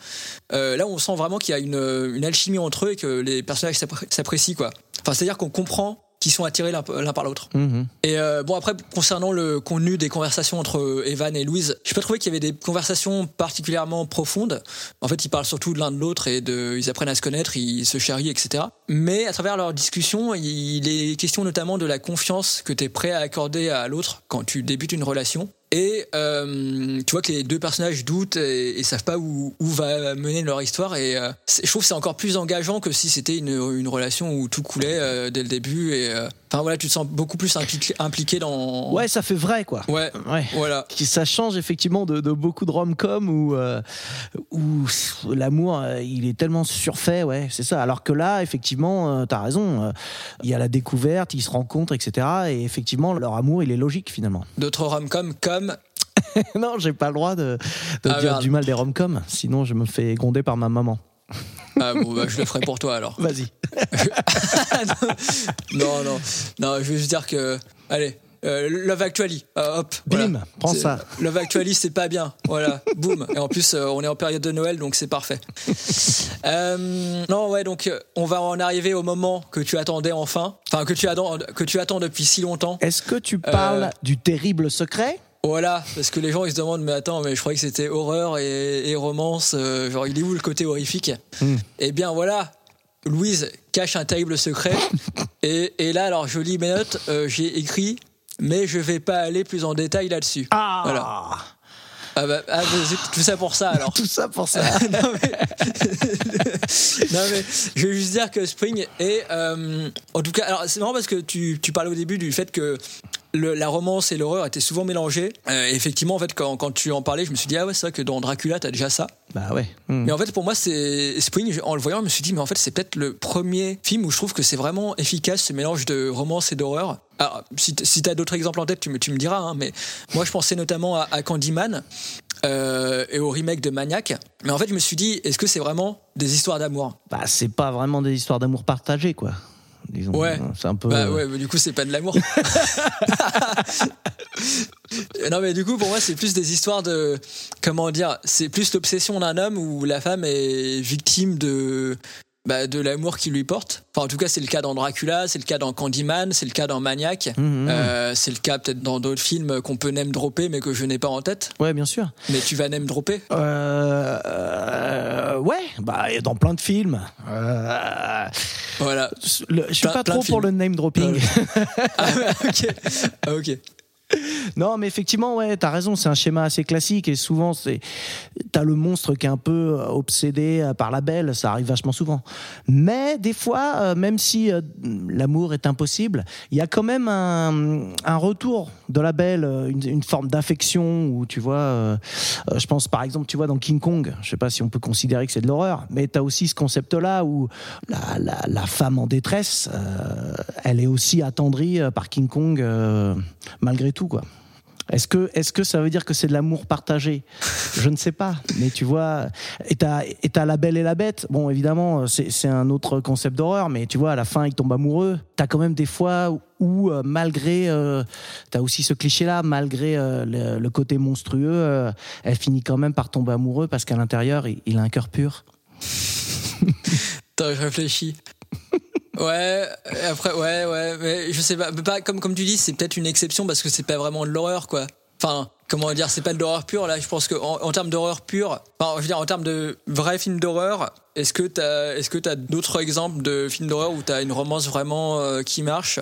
Euh, là, on sent vraiment qu'il y a une, une alchimie entre eux et que les personnages s'appré- s'apprécient, quoi. Enfin, c'est-à-dire qu'on comprend qui sont attirés l'un, l'un par l'autre. Mmh. Et euh, bon, après, concernant le contenu des conversations entre Evan et Louise, j'ai pas trouvé qu'il y avait des conversations particulièrement profondes. En fait, ils parlent surtout de l'un de l'autre et de, ils apprennent à se connaître, ils se charrient, et cetera. Mais à travers leurs discussions, il est question notamment de la confiance que t'es prêt à accorder à l'autre quand tu débutes une relation. Et euh, tu vois que les deux personnages doutent et, et savent pas où, où va mener leur histoire. Et euh, je trouve que c'est encore plus engageant que si c'était une, une relation où tout coulait euh, dès le début. Et enfin euh, voilà, tu te sens beaucoup plus impliqué, impliqué dans. Ouais, ça fait vrai quoi. Ouais. ouais. Voilà. Ça change effectivement de, de beaucoup de rom-com où euh, où l'amour il est tellement surfait. Ouais, c'est ça. Alors que là, effectivement, euh, t'as raison. Il euh, y a la découverte, ils se rencontrent, et cetera. Et effectivement, leur amour il est logique finalement. D'autres rom-com comme non, j'ai pas le droit de, de ah, dire merde. Du mal des rom-coms, sinon je me fais gronder par ma maman. Ah bon, bah, je le ferai pour toi alors. Vas-y. non, non, non, je veux juste dire que, allez, euh, Love Actually, euh, hop, bim, voilà. Prends c'est, ça. Love Actually, c'est pas bien, voilà, boum. Et en plus, euh, on est en période de Noël, donc c'est parfait. Euh, non, ouais, donc on va en arriver au moment que tu attendais enfin, enfin que tu attends, que tu attends depuis si longtemps. Est-ce que tu parles euh, du terrible secret ? Voilà, parce que les gens ils se demandent mais attends, mais je croyais que c'était horreur et, et romance, euh, genre il est où le côté horrifique ? Mmh. Eh bien voilà, Louise cache un terrible secret et, et là alors je lis mes notes, euh, j'ai écrit mais je vais pas aller plus en détail là-dessus. Ah voilà. Ah bah ah, tout ça pour ça alors. Tout ça pour ça. non, mais... non mais je vais juste dire que Spring est euh, en tout cas alors c'est marrant parce que tu tu parlais au début du fait que Le, la romance et l'horreur étaient souvent mélangées. Euh, effectivement, en fait, quand, quand tu en parlais, je me suis dit ah ouais, c'est vrai que dans Dracula, t'as déjà ça. Bah ouais. Mmh. Mais en fait, pour moi, c'est Spring. En le voyant, je me suis dit mais en fait, c'est peut-être le premier film où je trouve que c'est vraiment efficace ce mélange de romance et d'horreur. Alors, si, si t'as d'autres exemples en tête, tu me tu me diras. Hein, mais moi, je pensais notamment à, à Candyman euh, et au remake de Maniac. Mais en fait, je me suis dit est-ce que c'est vraiment des histoires d'amour ? Bah, c'est pas vraiment des histoires d'amour partagées, quoi. Disons, ouais, c'est un peu... bah ouais, mais du coup c'est pas de l'amour. Non mais du coup pour moi c'est plus des histoires de comment dire, c'est plus l'obsession d'un homme où la femme est victime de bah de l'amour qu'il lui porte. Enfin en tout cas c'est le cas dans Dracula, c'est le cas dans Candyman, c'est le cas dans Maniac, mmh, mmh. Euh, c'est le cas peut-être dans d'autres films qu'on peut name dropper mais que je n'ai pas en tête. Ouais bien sûr. Mais tu vas name dropper euh, euh, ouais bah dans plein de films. Euh... Voilà. Le, je suis plein, pas trop pour le name dropping. Euh... Ah ouais, ok. Ah, ok. Non mais effectivement ouais t'as raison, c'est un schéma assez classique et souvent c'est t'as le monstre qui est un peu obsédé par la belle, ça arrive vachement souvent, mais des fois euh, même si euh, l'amour est impossible, il y a quand même un, un retour de la belle, une, une forme d'affection où tu vois euh, je pense par exemple tu vois dans King Kong, je sais pas si on peut considérer que c'est de l'horreur, mais t'as aussi ce concept là où la, la, la femme en détresse euh, elle est aussi attendrie par King Kong euh, malgré tout quoi. Est-ce que, est-ce que ça veut dire que c'est de l'amour partagé ? Je ne sais pas, mais tu vois, et t'as, et t'as La Belle et la Bête, bon évidemment c'est, c'est un autre concept d'horreur, mais tu vois à la fin ils tombent amoureux, t'as quand même des fois où euh, malgré, euh, t'as aussi ce cliché là, malgré euh, le, le côté monstrueux, euh, elle finit quand même par tomber amoureux parce qu'à l'intérieur il, il a un cœur pur. Attends, je réfléchis. Ouais, après, ouais, ouais, mais je sais pas, pas comme, comme tu dis, c'est peut-être une exception parce que c'est pas vraiment de l'horreur, quoi. Enfin, comment dire, c'est pas de l'horreur pure, là, je pense que en, en termes d'horreur pure, enfin, je veux dire, en termes de vrais films d'horreur, est-ce que t'as, est-ce que t'as d'autres exemples de films d'horreur où t'as une romance vraiment euh, qui marche ?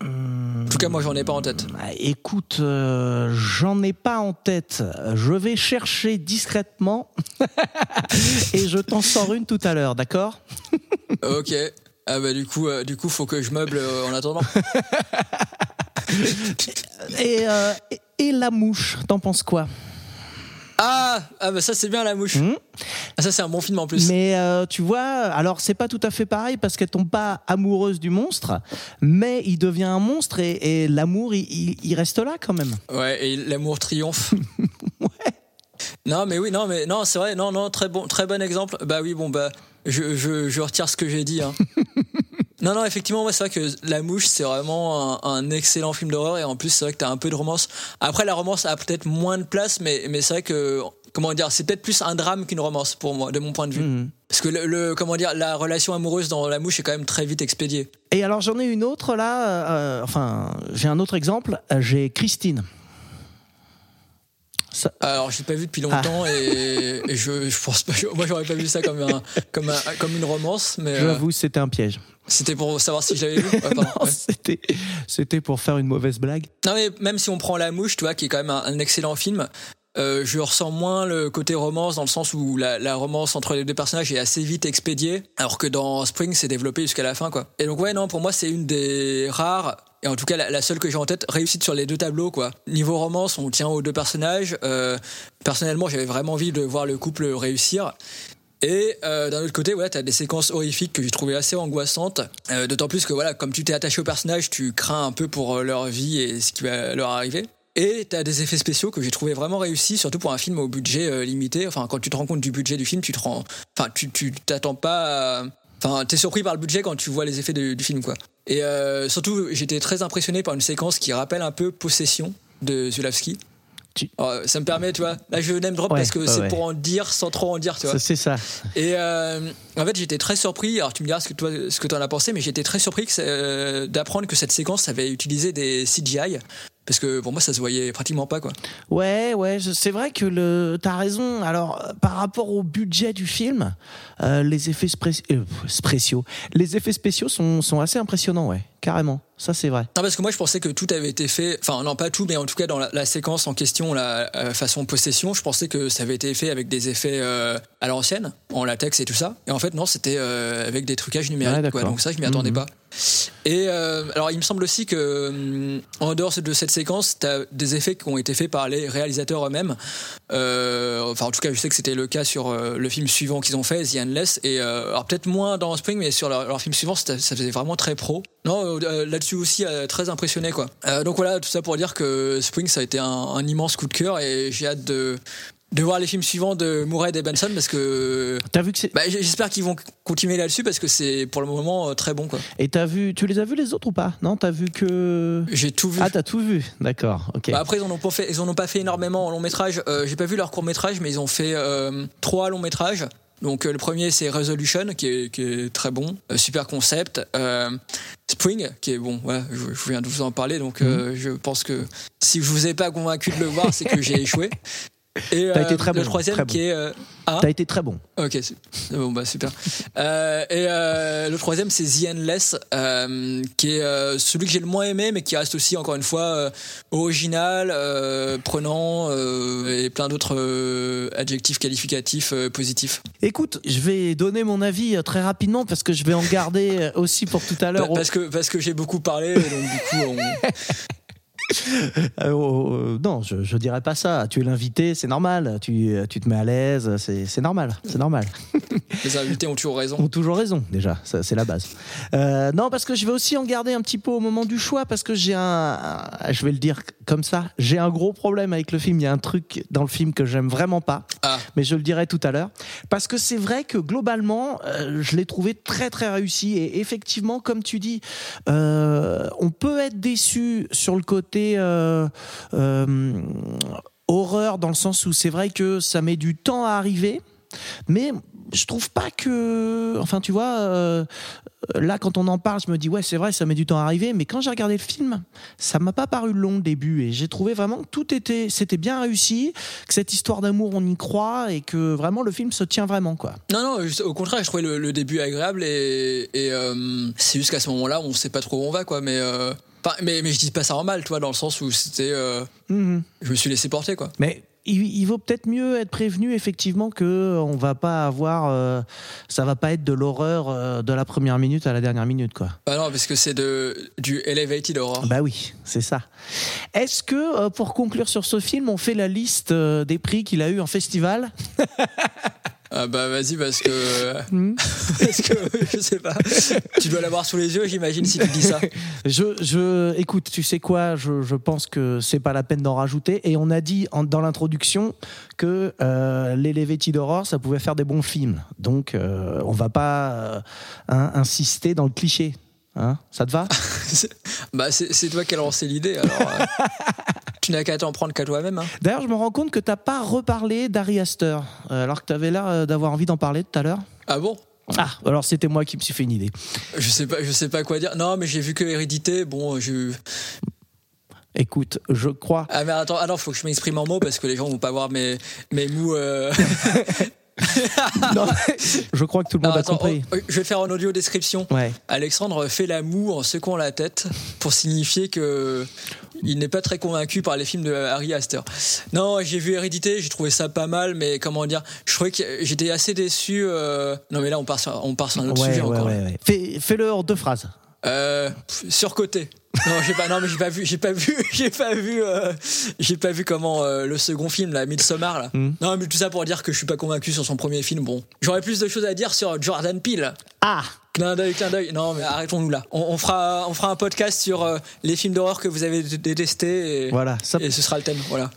En tout cas, moi, j'en ai pas en tête. Écoute, euh, j'en ai pas en tête. Je vais chercher discrètement et je t'en sors une tout à l'heure, d'accord ? Ok. Ah bah du coup, euh, du coup, faut que je meuble euh, en attendant. et, euh, et, et La Mouche, t'en penses quoi ? Ah, ah bah ça c'est bien La Mouche. Mmh. Ah, ça c'est un bon film en plus. Mais euh, tu vois, alors c'est pas tout à fait pareil parce qu'elle tombe pas amoureuse du monstre, mais il devient un monstre et, et l'amour il, il, il reste là quand même. Ouais, et l'amour triomphe. Ouais. Non mais oui, non mais non c'est vrai, non non très bon, très bon exemple. Bah oui bon bah. Je, je, je retire ce que j'ai dit. Hein. non, non, effectivement, ouais, c'est vrai que La Mouche, c'est vraiment un, un excellent film d'horreur. Et en plus, c'est vrai que t'as un peu de romance. Après, la romance a peut-être moins de place, mais, mais c'est vrai que, comment dire, c'est peut-être plus un drame qu'une romance, pour moi, de mon point de vue. Mmh. Parce que, le, le, comment dire, la relation amoureuse dans La Mouche est quand même très vite expédiée. Et alors, j'en ai une autre, là. Euh, enfin, j'ai un autre exemple. J'ai Christine. Ça... Alors, j'ai pas vu depuis longtemps ah. et, et je, je pense pas. Moi, j'aurais pas vu ça comme un, comme un, comme une romance. Mais j'avoue, euh, c'était un piège. C'était pour savoir si je l'avais vu. Ouais, pardon, non, ouais. C'était, c'était pour faire une mauvaise blague. Non, mais même si on prend La Mouche, tu vois, qui est quand même un, un excellent film, euh, je ressens moins le côté romance dans le sens où la, la romance entre les deux personnages est assez vite expédiée, alors que dans Spring, c'est développé jusqu'à la fin, quoi. Et donc ouais, non, pour moi, c'est une des rares. Et en tout cas, la, la seule que j'ai en tête, réussite sur les deux tableaux, quoi. Niveau romance, on tient aux deux personnages. Euh, personnellement, j'avais vraiment envie de voir le couple réussir. Et euh, d'un autre côté, ouais, t'as des séquences horrifiques que j'ai trouvées assez angoissantes. Euh, d'autant plus que, voilà, comme tu t'es attaché aux personnages, tu crains un peu pour euh, leur vie et ce qui va leur arriver. Et t'as des effets spéciaux que j'ai trouvé vraiment réussis, surtout pour un film au budget euh, limité. Enfin, quand tu te rends compte du budget du film, tu te rends... Enfin, tu, tu t'attends pas... À... Enfin, t'es surpris par le budget quand tu vois les effets de, du film, quoi. Et euh, surtout, j'étais très impressionné par une séquence qui rappelle un peu Possession de Zulawski. Tu... Alors, ça me permet, tu vois. Là, je name drop ouais, parce que ouais, c'est ouais. pour en dire sans trop en dire, tu vois. C'est ça. Et euh, en fait, j'étais très surpris. Alors, tu me diras ce que toi, ce que t'en as pensé, mais j'étais très surpris que, euh, d'apprendre que cette séquence avait utilisé des C G I. parce que pour moi ça se voyait pratiquement pas, quoi. Ouais, ouais, c'est vrai que le... t'as raison. Alors par rapport au budget du film, euh, les effets spéci... euh, spéciaux, les effets spéciaux sont sont assez impressionnants, ouais, carrément. Ça c'est vrai. Non, parce que moi je pensais que tout avait été fait, enfin non pas tout, mais en tout cas dans la, la séquence en question, la euh, façon possession, je pensais que ça avait été fait avec des effets euh, à l'ancienne, en latex et tout ça. Et en fait non, c'était euh, avec des trucages numériques, ouais, quoi. Donc ça je m'y attendais mmh. pas. Et euh, alors il me semble aussi que en dehors de cette séquence, t'as des effets qui ont été faits par les réalisateurs eux-mêmes. Euh, enfin en tout cas je sais que c'était le cas sur euh, le film suivant qu'ils ont fait, The Endless, et euh, alors peut-être moins dans Spring, mais sur leur, leur film suivant ça faisait vraiment très pro. Non, euh, là-dessus aussi euh, très impressionné, quoi. Euh, donc voilà, tout ça pour dire que Spring ça a été un, un immense coup de cœur, et j'ai hâte de de voir les films suivants de Moorhead et Benson, parce que t'as vu que c'est... Bah, j'espère qu'ils vont continuer là-dessus parce que c'est pour le moment très bon, quoi. Et t'as vu, tu les as vus les autres ou pas? Non, t'as vu que... J'ai tout vu. Ah, t'as tout vu, d'accord, ok. Bah après ils en ont pas fait, ils en ont pas fait énormément en long métrage. Euh, j'ai pas vu leur court métrage, mais ils ont fait euh, trois longs métrages. Donc euh, le premier c'est Resolution qui est, qui est très bon, euh, super concept. Euh, Spring qui est bon, voilà, je, je viens de vous en parler, donc euh, mm-hmm. je pense que si je vous ai pas convaincu de le voir, c'est que j'ai échoué. Et t'as euh, été très le bon, troisième très qui bon. Est euh, ah. T'as été très bon. Ok, c'est, bon bah super. euh, et euh, le troisième c'est The Endless, euh, qui est euh, celui que j'ai le moins aimé, mais qui reste aussi encore une fois euh, original, euh, prenant euh, et plein d'autres euh, adjectifs qualificatifs euh, positifs. Écoute, je vais donner mon avis très rapidement parce que je vais en garder aussi pour tout à l'heure. Bah, parce que parce que j'ai beaucoup parlé, donc du coup. On... Euh, non, je, je dirais pas ça. Tu es l'invité, c'est normal. Tu, tu te mets à l'aise, c'est, c'est normal, c'est normal. Les invités ont toujours raison. Ont toujours raison, déjà. Ça, c'est la base. Euh, non, parce que je vais aussi en garder un petit peu au moment du choix, parce que j'ai un, je vais le dire comme ça, j'ai un gros problème avec le film. Il y a un truc dans le film que j'aime vraiment pas, ah. mais je le dirai tout à l'heure. Parce que c'est vrai que globalement, euh, je l'ai trouvé très très réussi. Et effectivement, comme tu dis, euh, on peut être déçu sur le côté. Euh, euh, horreur, dans le sens où c'est vrai que ça met du temps à arriver, mais je trouve pas que, enfin tu vois, euh, là quand on en parle je me dis ouais c'est vrai ça met du temps à arriver, mais quand j'ai regardé le film ça m'a pas paru long au début, et j'ai trouvé vraiment que tout était, c'était bien réussi, que cette histoire d'amour on y croit, et que vraiment le film se tient vraiment, quoi. Non non, au contraire je trouvais le, le début agréable, et, et euh, c'est juste qu'à ce moment là on sait pas trop où on va, quoi, mais euh... Mais, mais je dis pas ça en mal, toi, dans le sens où c'était. Euh, mmh. Je me suis laissé porter, quoi. Mais il, il vaut peut-être mieux être prévenu, effectivement, que on va pas avoir. Euh, ça va pas être de l'horreur euh, de la première minute à la dernière minute, quoi. Bah non, parce que c'est de, du Elevated Horror. Bah oui, c'est ça. Est-ce que, euh, pour conclure sur ce film, on fait la liste euh, des prix qu'il a eu en festival? Ah bah vas-y, parce que mmh. parce que je sais pas, tu dois l'avoir sous les yeux j'imagine si tu dis ça. Je je écoute, tu sais quoi, je je pense que c'est pas la peine d'en rajouter, et on a dit en, dans l'introduction que euh, l'Elevated Horror ça pouvait faire des bons films, donc euh, on va pas euh, hein, insister dans le cliché, hein, ça te va? c'est, bah c'est, c'est toi qui as lancé l'idée, alors. Euh... Tu n'as qu'à t'en prendre qu'à toi-même. Hein. D'ailleurs, je me rends compte que t'as pas reparlé d'Ari Aster, euh, alors que t'avais l'air euh, d'avoir envie d'en parler tout à l'heure. Ah bon ? Ah, alors c'était moi qui me suis fait une idée. Je sais pas, je sais pas quoi dire. Non, mais j'ai vu que Hérédité. Bon, je. Écoute, je crois. Ah mais attends, alors ah faut que je m'exprime en mots parce que les gens vont pas voir mes mes mous. Euh... non, je crois que tout le monde non, attends, a compris. Oh, je vais faire en audio description. Ouais. Alexandre fait la moue en secouant la tête pour signifier que il n'est pas très convaincu par les films de Ari Aster. Non, j'ai vu Hérédité, j'ai trouvé ça pas mal, mais comment dire, je trouvais que j'étais assez déçu. Euh... Non, mais là on part sur, on part sur un autre ouais, sujet ouais, encore. Ouais, ouais. Fais, fais-le en deux phrases. Euh, surcoté. Non, j'ai pas, non, mais j'ai pas vu, j'ai pas vu, j'ai pas vu, euh, j'ai pas vu comment euh, le second film, là, Midsommar, là. Mm. Non, mais tout ça pour dire que je suis pas convaincu sur son premier film. Bon, j'aurais plus de choses à dire sur Jordan Peele. Ah. Clin d'œil, clin d'œil. Non, mais arrêtons-nous là. On, on fera, on fera un podcast sur euh, les films d'horreur que vous avez détestés. Et, voilà. Ça... Et ce sera le thème. Voilà.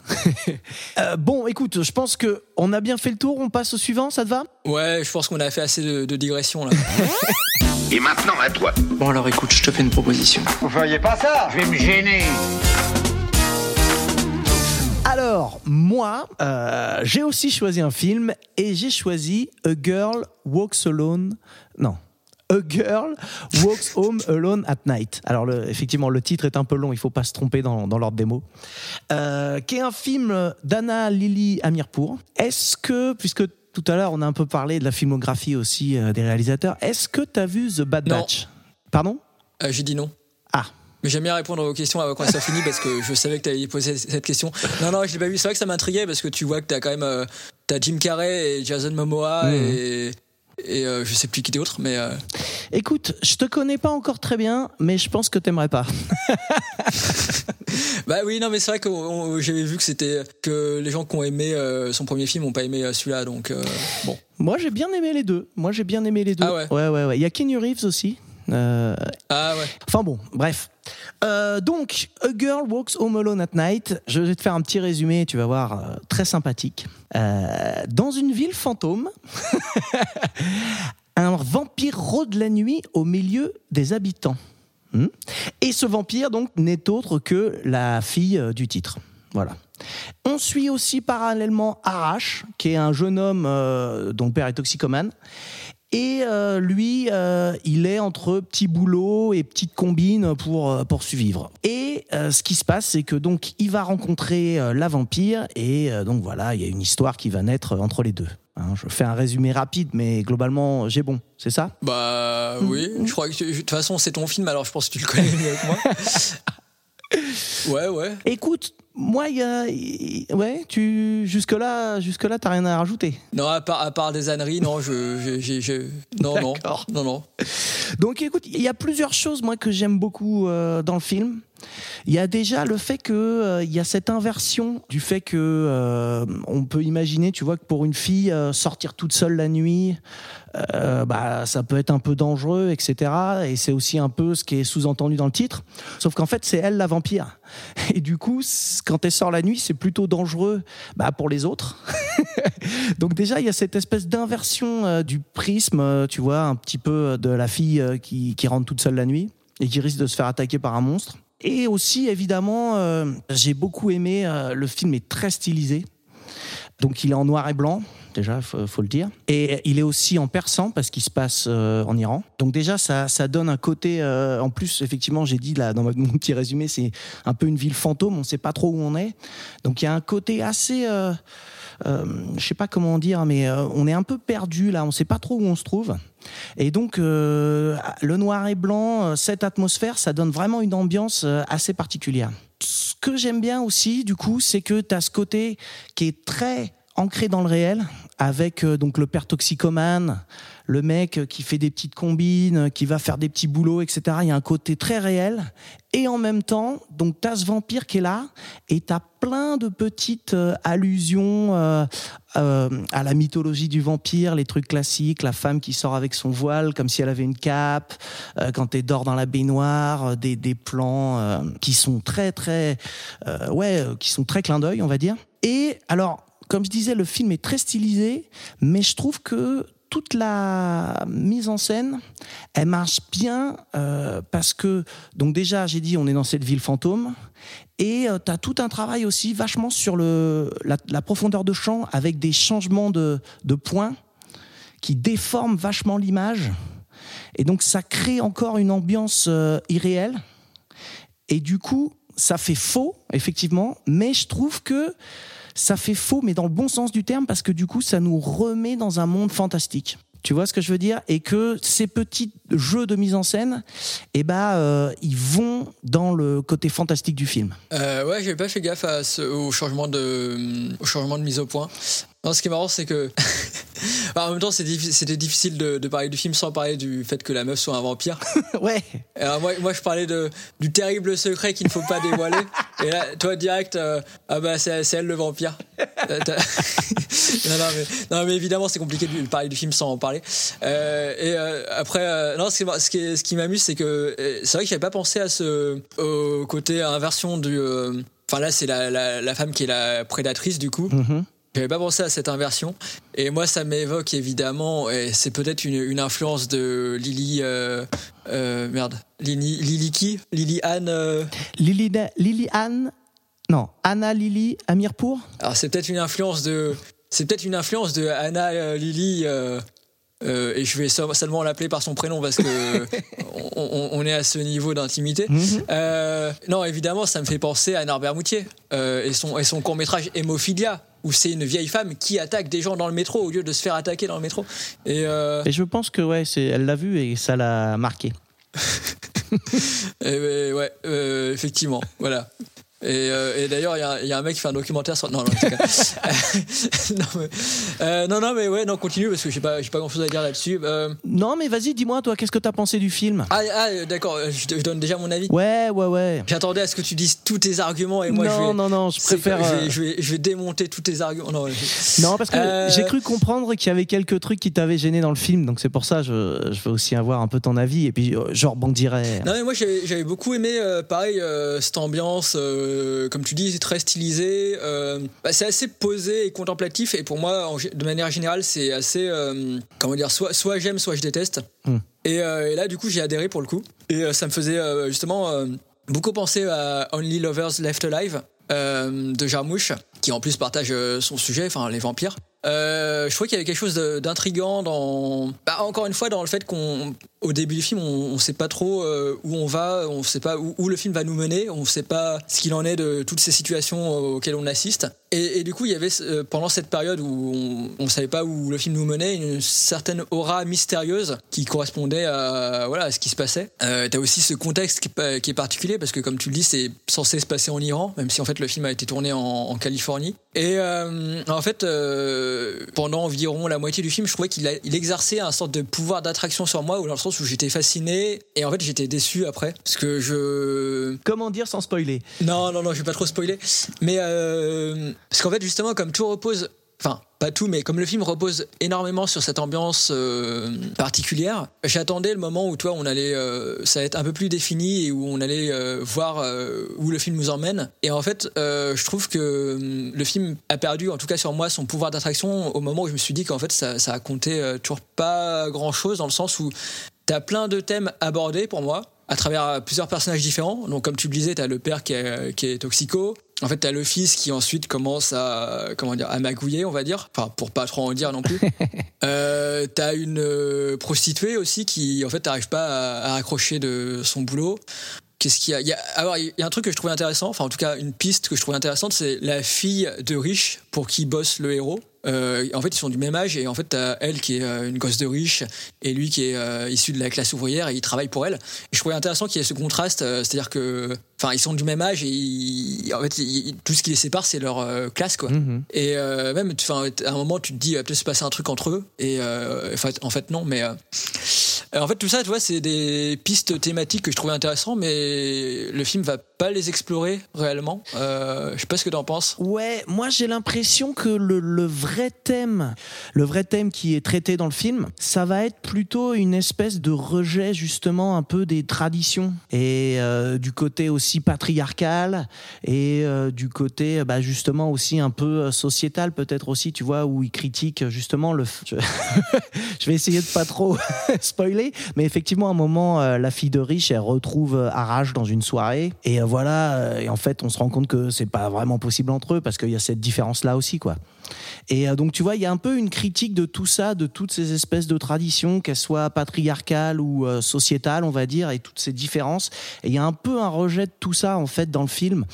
euh, bon, écoute, je pense que on a bien fait le tour. On passe au suivant. Ça te va? Ouais, je pense qu'on a fait assez de, de digressions là. Et maintenant à toi. Bon alors écoute, je te fais une proposition. Vous voyez pas ça? Je vais me gêner. Alors moi, euh, j'ai aussi choisi un film et j'ai choisi A Girl Walks Alone. Non. A Girl Walks Home Alone at Night. Alors le, effectivement le titre est un peu long, il ne faut pas se tromper dans, dans l'ordre des mots, euh, qui est un film d'Anna Lili Amirpour. Est-ce que, puisque tout à l'heure on a un peu parlé de la filmographie aussi euh, des réalisateurs, est-ce que tu as vu The Bad Batch ? Pardon ? euh, J'ai dit non. Ah. Mais j'aime bien répondre aux questions avant qu'on soit fini parce que je savais que tu allais poser cette question. Non, non, je l'ai pas vu. C'est vrai que ça m'intriguait parce que tu vois que tu as quand même euh, t'as Jim Carrey et Jason Momoa mmh. et, et euh, je sais plus qui d'autre. Mais euh... écoute, je te connais pas encore très bien, mais je pense que t'aimerais pas. Bah oui, non, mais c'est vrai que on, j'avais vu que c'était que les gens qui ont aimé euh, son premier film n'ont pas aimé euh, celui-là, donc euh, bon. Moi, j'ai bien aimé les deux. Moi, j'ai bien aimé les deux. Ah ouais. Ouais, ouais, ouais. Il y a Keanu Reeves aussi. Euh... Ah ouais. Enfin bon, bref. Euh, donc, A Girl Walks Home Alone at Night. Je vais te faire un petit résumé, tu vas voir, euh, très sympathique. Euh, dans une ville fantôme, un vampire rôde la nuit au milieu des habitants. Hmm Et ce vampire, donc, n'est autre que la fille du titre. Voilà. On suit aussi parallèlement Arash, qui est un jeune homme euh, dont le père est toxicomane. Et euh, lui, euh, il est entre petits boulots et petites combines pour, pour survivre. Et euh, ce qui se passe, c'est que donc il va rencontrer euh, la vampire et euh, donc voilà, il y a une histoire qui va naître entre les deux. Hein, je fais un résumé rapide, mais globalement, j'ai bon, c'est ça ? Bah oui, mmh. je crois que de toute façon, c'est ton film, alors je pense que tu le connais mieux que moi. Ouais, ouais. Écoute, moi, il y a. Y... Ouais, tu. Jusque-là, jusque-là, t'as rien à rajouter. Non, à part, à part des âneries, non, je. je, je, je... Non, D'accord. non. Non, non. Donc, écoute, il y a plusieurs choses, moi, que j'aime beaucoup euh, dans le film. Il y a déjà le fait qu'il euh, y a cette inversion du fait qu'on euh, peut imaginer, tu vois, que pour une fille, euh, sortir toute seule la nuit, euh, bah, ça peut être un peu dangereux, et cetera. Et c'est aussi un peu ce qui est sous-entendu dans le titre. Sauf qu'en fait, c'est elle la vampire. Et du coup, quand elle sort la nuit, c'est plutôt dangereux bah, pour les autres. Donc déjà, il y a cette espèce d'inversion euh, du prisme, euh, tu vois, un petit peu de la fille euh, qui, qui rentre toute seule la nuit et qui risque de se faire attaquer par un monstre. Et aussi, évidemment, euh, j'ai beaucoup aimé, euh, le film est très stylisé, donc il est en noir et blanc, déjà, faut, faut le dire. Et il est aussi en persan, parce qu'il se passe euh, en Iran. Donc déjà, ça, ça donne un côté, euh, en plus, effectivement, j'ai dit là, dans mon petit résumé, c'est un peu une ville fantôme, on ne sait pas trop où on est. Donc il y a un côté assez, euh, euh, je ne sais pas comment dire, mais euh, on est un peu perdu là, on ne sait pas trop où on se trouve. Et donc euh, le noir et blanc, cette atmosphère, ça donne vraiment une ambiance assez particulière. Ce que j'aime bien aussi du coup, c'est que t'as ce côté qui est très ancré dans le réel, avec euh, donc le père toxicomane, le mec qui fait des petites combines, qui va faire des petits boulots, et cetera. Il y a un côté très réel. Et en même temps, donc, t'as ce vampire qui est là et t'as plein de petites euh, allusions euh, euh, à la mythologie du vampire, les trucs classiques, la femme qui sort avec son voile comme si elle avait une cape, euh, quand elle dort dans la baignoire, euh, des, des plans euh, qui sont très, très... Euh, ouais, qui sont très clin d'œil, on va dire. Et alors, comme je disais, le film est très stylisé, mais je trouve que toute la mise en scène, elle marche bien euh, parce que, donc déjà, j'ai dit, on est dans cette ville fantôme et euh, tu as tout un travail aussi vachement sur le, la, la profondeur de champ avec des changements de, de points qui déforment vachement l'image. Et donc, ça crée encore une ambiance euh, irréelle. Et du coup, ça fait faux, effectivement, mais je trouve que ça fait faux, mais dans le bon sens du terme, parce que du coup, ça nous remet dans un monde fantastique. Tu vois ce que je veux dire ? Et que ces petits jeux de mise en scène, eh ben, euh, ils vont dans le côté fantastique du film. Euh, ouais, j'avais pas fait gaffe à ce, au, changement de, au changement de mise au point. Non, ce qui est marrant, c'est que... Alors, en même temps, c'est diffi- c'était difficile de, de parler du film sans parler du fait que la meuf soit un vampire. Ouais. Alors, moi, moi je parlais de, du terrible secret qu'il ne faut pas dévoiler. Et là, toi, direct, euh, ah bah, c'est, c'est elle le vampire. non, non, mais, non, mais évidemment, c'est compliqué de parler du film sans en parler. Euh, et euh, après, euh, non, ce qui, ce, qui, ce qui m'amuse, c'est que c'est vrai que j'avais pas pensé à ce au côté inversion du. Enfin, euh, là, c'est la, la, la femme qui est la prédatrice, du coup. Mm-hmm. J'avais pas pensé à cette inversion. Et moi, ça m'évoque évidemment, et c'est peut-être une, une influence de Lily. Euh, euh, merde. Lily, Lily qui Lily Anne. Euh... Lily, Lily Anne. Non, Anna Lili Amirpour. Alors, c'est peut-être une influence de. C'est peut-être une influence de Anna euh, Lili. Euh... euh, et je vais seulement l'appeler par son prénom parce que on, on est à ce niveau d'intimité. Mm-hmm. Euh, non, évidemment, ça me fait penser à Norbert Moutier euh, et son et son court-métrage Hémophilia, où c'est une vieille femme qui attaque des gens dans le métro au lieu de se faire attaquer dans le métro. Et, euh... et je pense que ouais, c'est, elle l'a vu et ça l'a marqué. Et ouais, euh, effectivement, voilà. Et, euh, et d'ailleurs, il y, y a un mec qui fait un documentaire sur. Non, non, en tout cas. non, mais, euh, non, non, mais ouais, non, continue parce que j'ai pas, j'ai pas grand chose à dire là-dessus. Euh... Non, mais vas-y, dis-moi, toi, qu'est-ce que t'as pensé du film ? Ah, ah d'accord, je, je donne déjà mon avis. Ouais, ouais, ouais. J'attendais à ce que tu dises tous tes arguments et moi, non, je vais. Non, non, je préfère. Euh... Je, vais, je, vais, je vais démonter tous tes arguments. Non, je... non parce que euh... j'ai cru comprendre qu'il y avait quelques trucs qui t'avaient gêné dans le film, donc c'est pour ça, je, je veux aussi avoir un peu ton avis et puis, genre, bandirait. Non, mais moi, j'avais, j'avais beaucoup aimé, euh, pareil, euh, cette ambiance. Euh, Comme tu dis, c'est très stylisé. Euh, bah c'est assez posé et contemplatif. Et pour moi, en, de manière générale, c'est assez. Euh, comment dire, soit, soit j'aime, soit je déteste. Mmh. Et, euh, et là, du coup, j'ai adhéré pour le coup. Et euh, ça me faisait euh, justement euh, beaucoup penser à Only Lovers Left Alive euh, de Jarmusch, qui en plus partage son sujet, enfin les vampires. Euh, je trouvais qu'il y avait quelque chose d'intriguant dans, bah, encore une fois, dans le fait qu'on, au début du film, on ne sait pas trop euh, où on va, on ne sait pas où, où le film va nous mener, on ne sait pas ce qu'il en est de toutes ces situations auxquelles on assiste. Et, et du coup, il y avait euh, pendant cette période où on ne savait pas où le film nous menait, une certaine aura mystérieuse qui correspondait à, voilà, à ce qui se passait. Euh, t'as aussi ce contexte qui est, qui est particulier parce que, comme tu le dis, c'est censé se passer en Iran, même si en fait le film a été tourné en, en Californie. Et euh, en fait. Euh, Pendant environ la moitié du film, je trouvais qu'il a, il exerçait un sorte de pouvoir d'attraction sur moi, ou dans le sens où j'étais fasciné et en fait j'étais déçu après, parce que je. Comment dire sans spoiler ? Non, non, non, je vais pas trop spoiler, mais euh, parce qu'en fait justement comme tout repose, enfin pas tout, mais comme le film repose énormément sur cette ambiance euh, particulière, j'attendais le moment où toi on allait, euh, ça allait être un peu plus défini et où on allait euh, voir euh, où le film nous emmène. Et en fait, euh, je trouve que euh, le film a perdu, en tout cas sur moi, son pouvoir d'attraction au moment où je me suis dit qu'en fait ça, ça comptait euh, toujours pas grand chose, dans le sens où t'as plein de thèmes abordés pour moi à travers plusieurs personnages différents. Donc comme tu le disais, t'as le père qui est, qui est toxico. En fait, t'as le fils qui ensuite commence à, comment dire, à magouiller, on va dire. Enfin, pour pas trop en dire non plus. euh, t'as une prostituée aussi qui, en fait, t'arrive pas à, à accrocher de son boulot. Qu'est-ce qu'il y a, il y a alors, il y a un truc que je trouvais intéressant, enfin, en tout cas, une piste que je trouvais intéressante, c'est la fille de riche pour qui bosse le héros. Euh, en fait, ils sont du même âge et en fait, t'as elle qui est euh, une gosse de riche et lui qui est euh, issu de la classe ouvrière et il travaille pour elle. Et je trouvais intéressant qu'il y ait ce contraste, euh, c'est-à-dire que, enfin, ils sont du même âge et ils, en fait, ils, tout ce qui les sépare, c'est leur euh, classe, quoi. Mm-hmm. Et euh, même, enfin, à un moment, tu te dis, ah, peut-être se passer un truc entre eux. Et euh, en fait, non, mais euh... Alors, en fait, tout ça, tu vois, c'est des pistes thématiques que je trouvais intéressantes, mais le film va pas les explorer réellement. Euh, je sais pas ce que t'en penses. Ouais, moi, j'ai l'impression que le, le vrai Vrai thème, le vrai thème qui est traité dans le film, ça va être plutôt une espèce de rejet justement un peu des traditions et euh, du côté aussi patriarcal et euh, du côté bah, justement aussi un peu sociétal peut-être aussi, tu vois, où il critique justement le... Je, je vais essayer de pas trop spoiler, mais effectivement à un moment euh, la fille de riche elle retrouve Arrache dans une soirée et euh, voilà, et en fait on se rend compte que c'est pas vraiment possible entre eux parce qu'il y a cette différence là aussi, quoi. Et donc tu vois, il y a un peu une critique de tout ça, de toutes ces espèces de traditions, qu'elles soient patriarcales ou euh, sociétales, on va dire, et toutes ces différences. Et il y a un peu un rejet de tout ça en fait dans le film,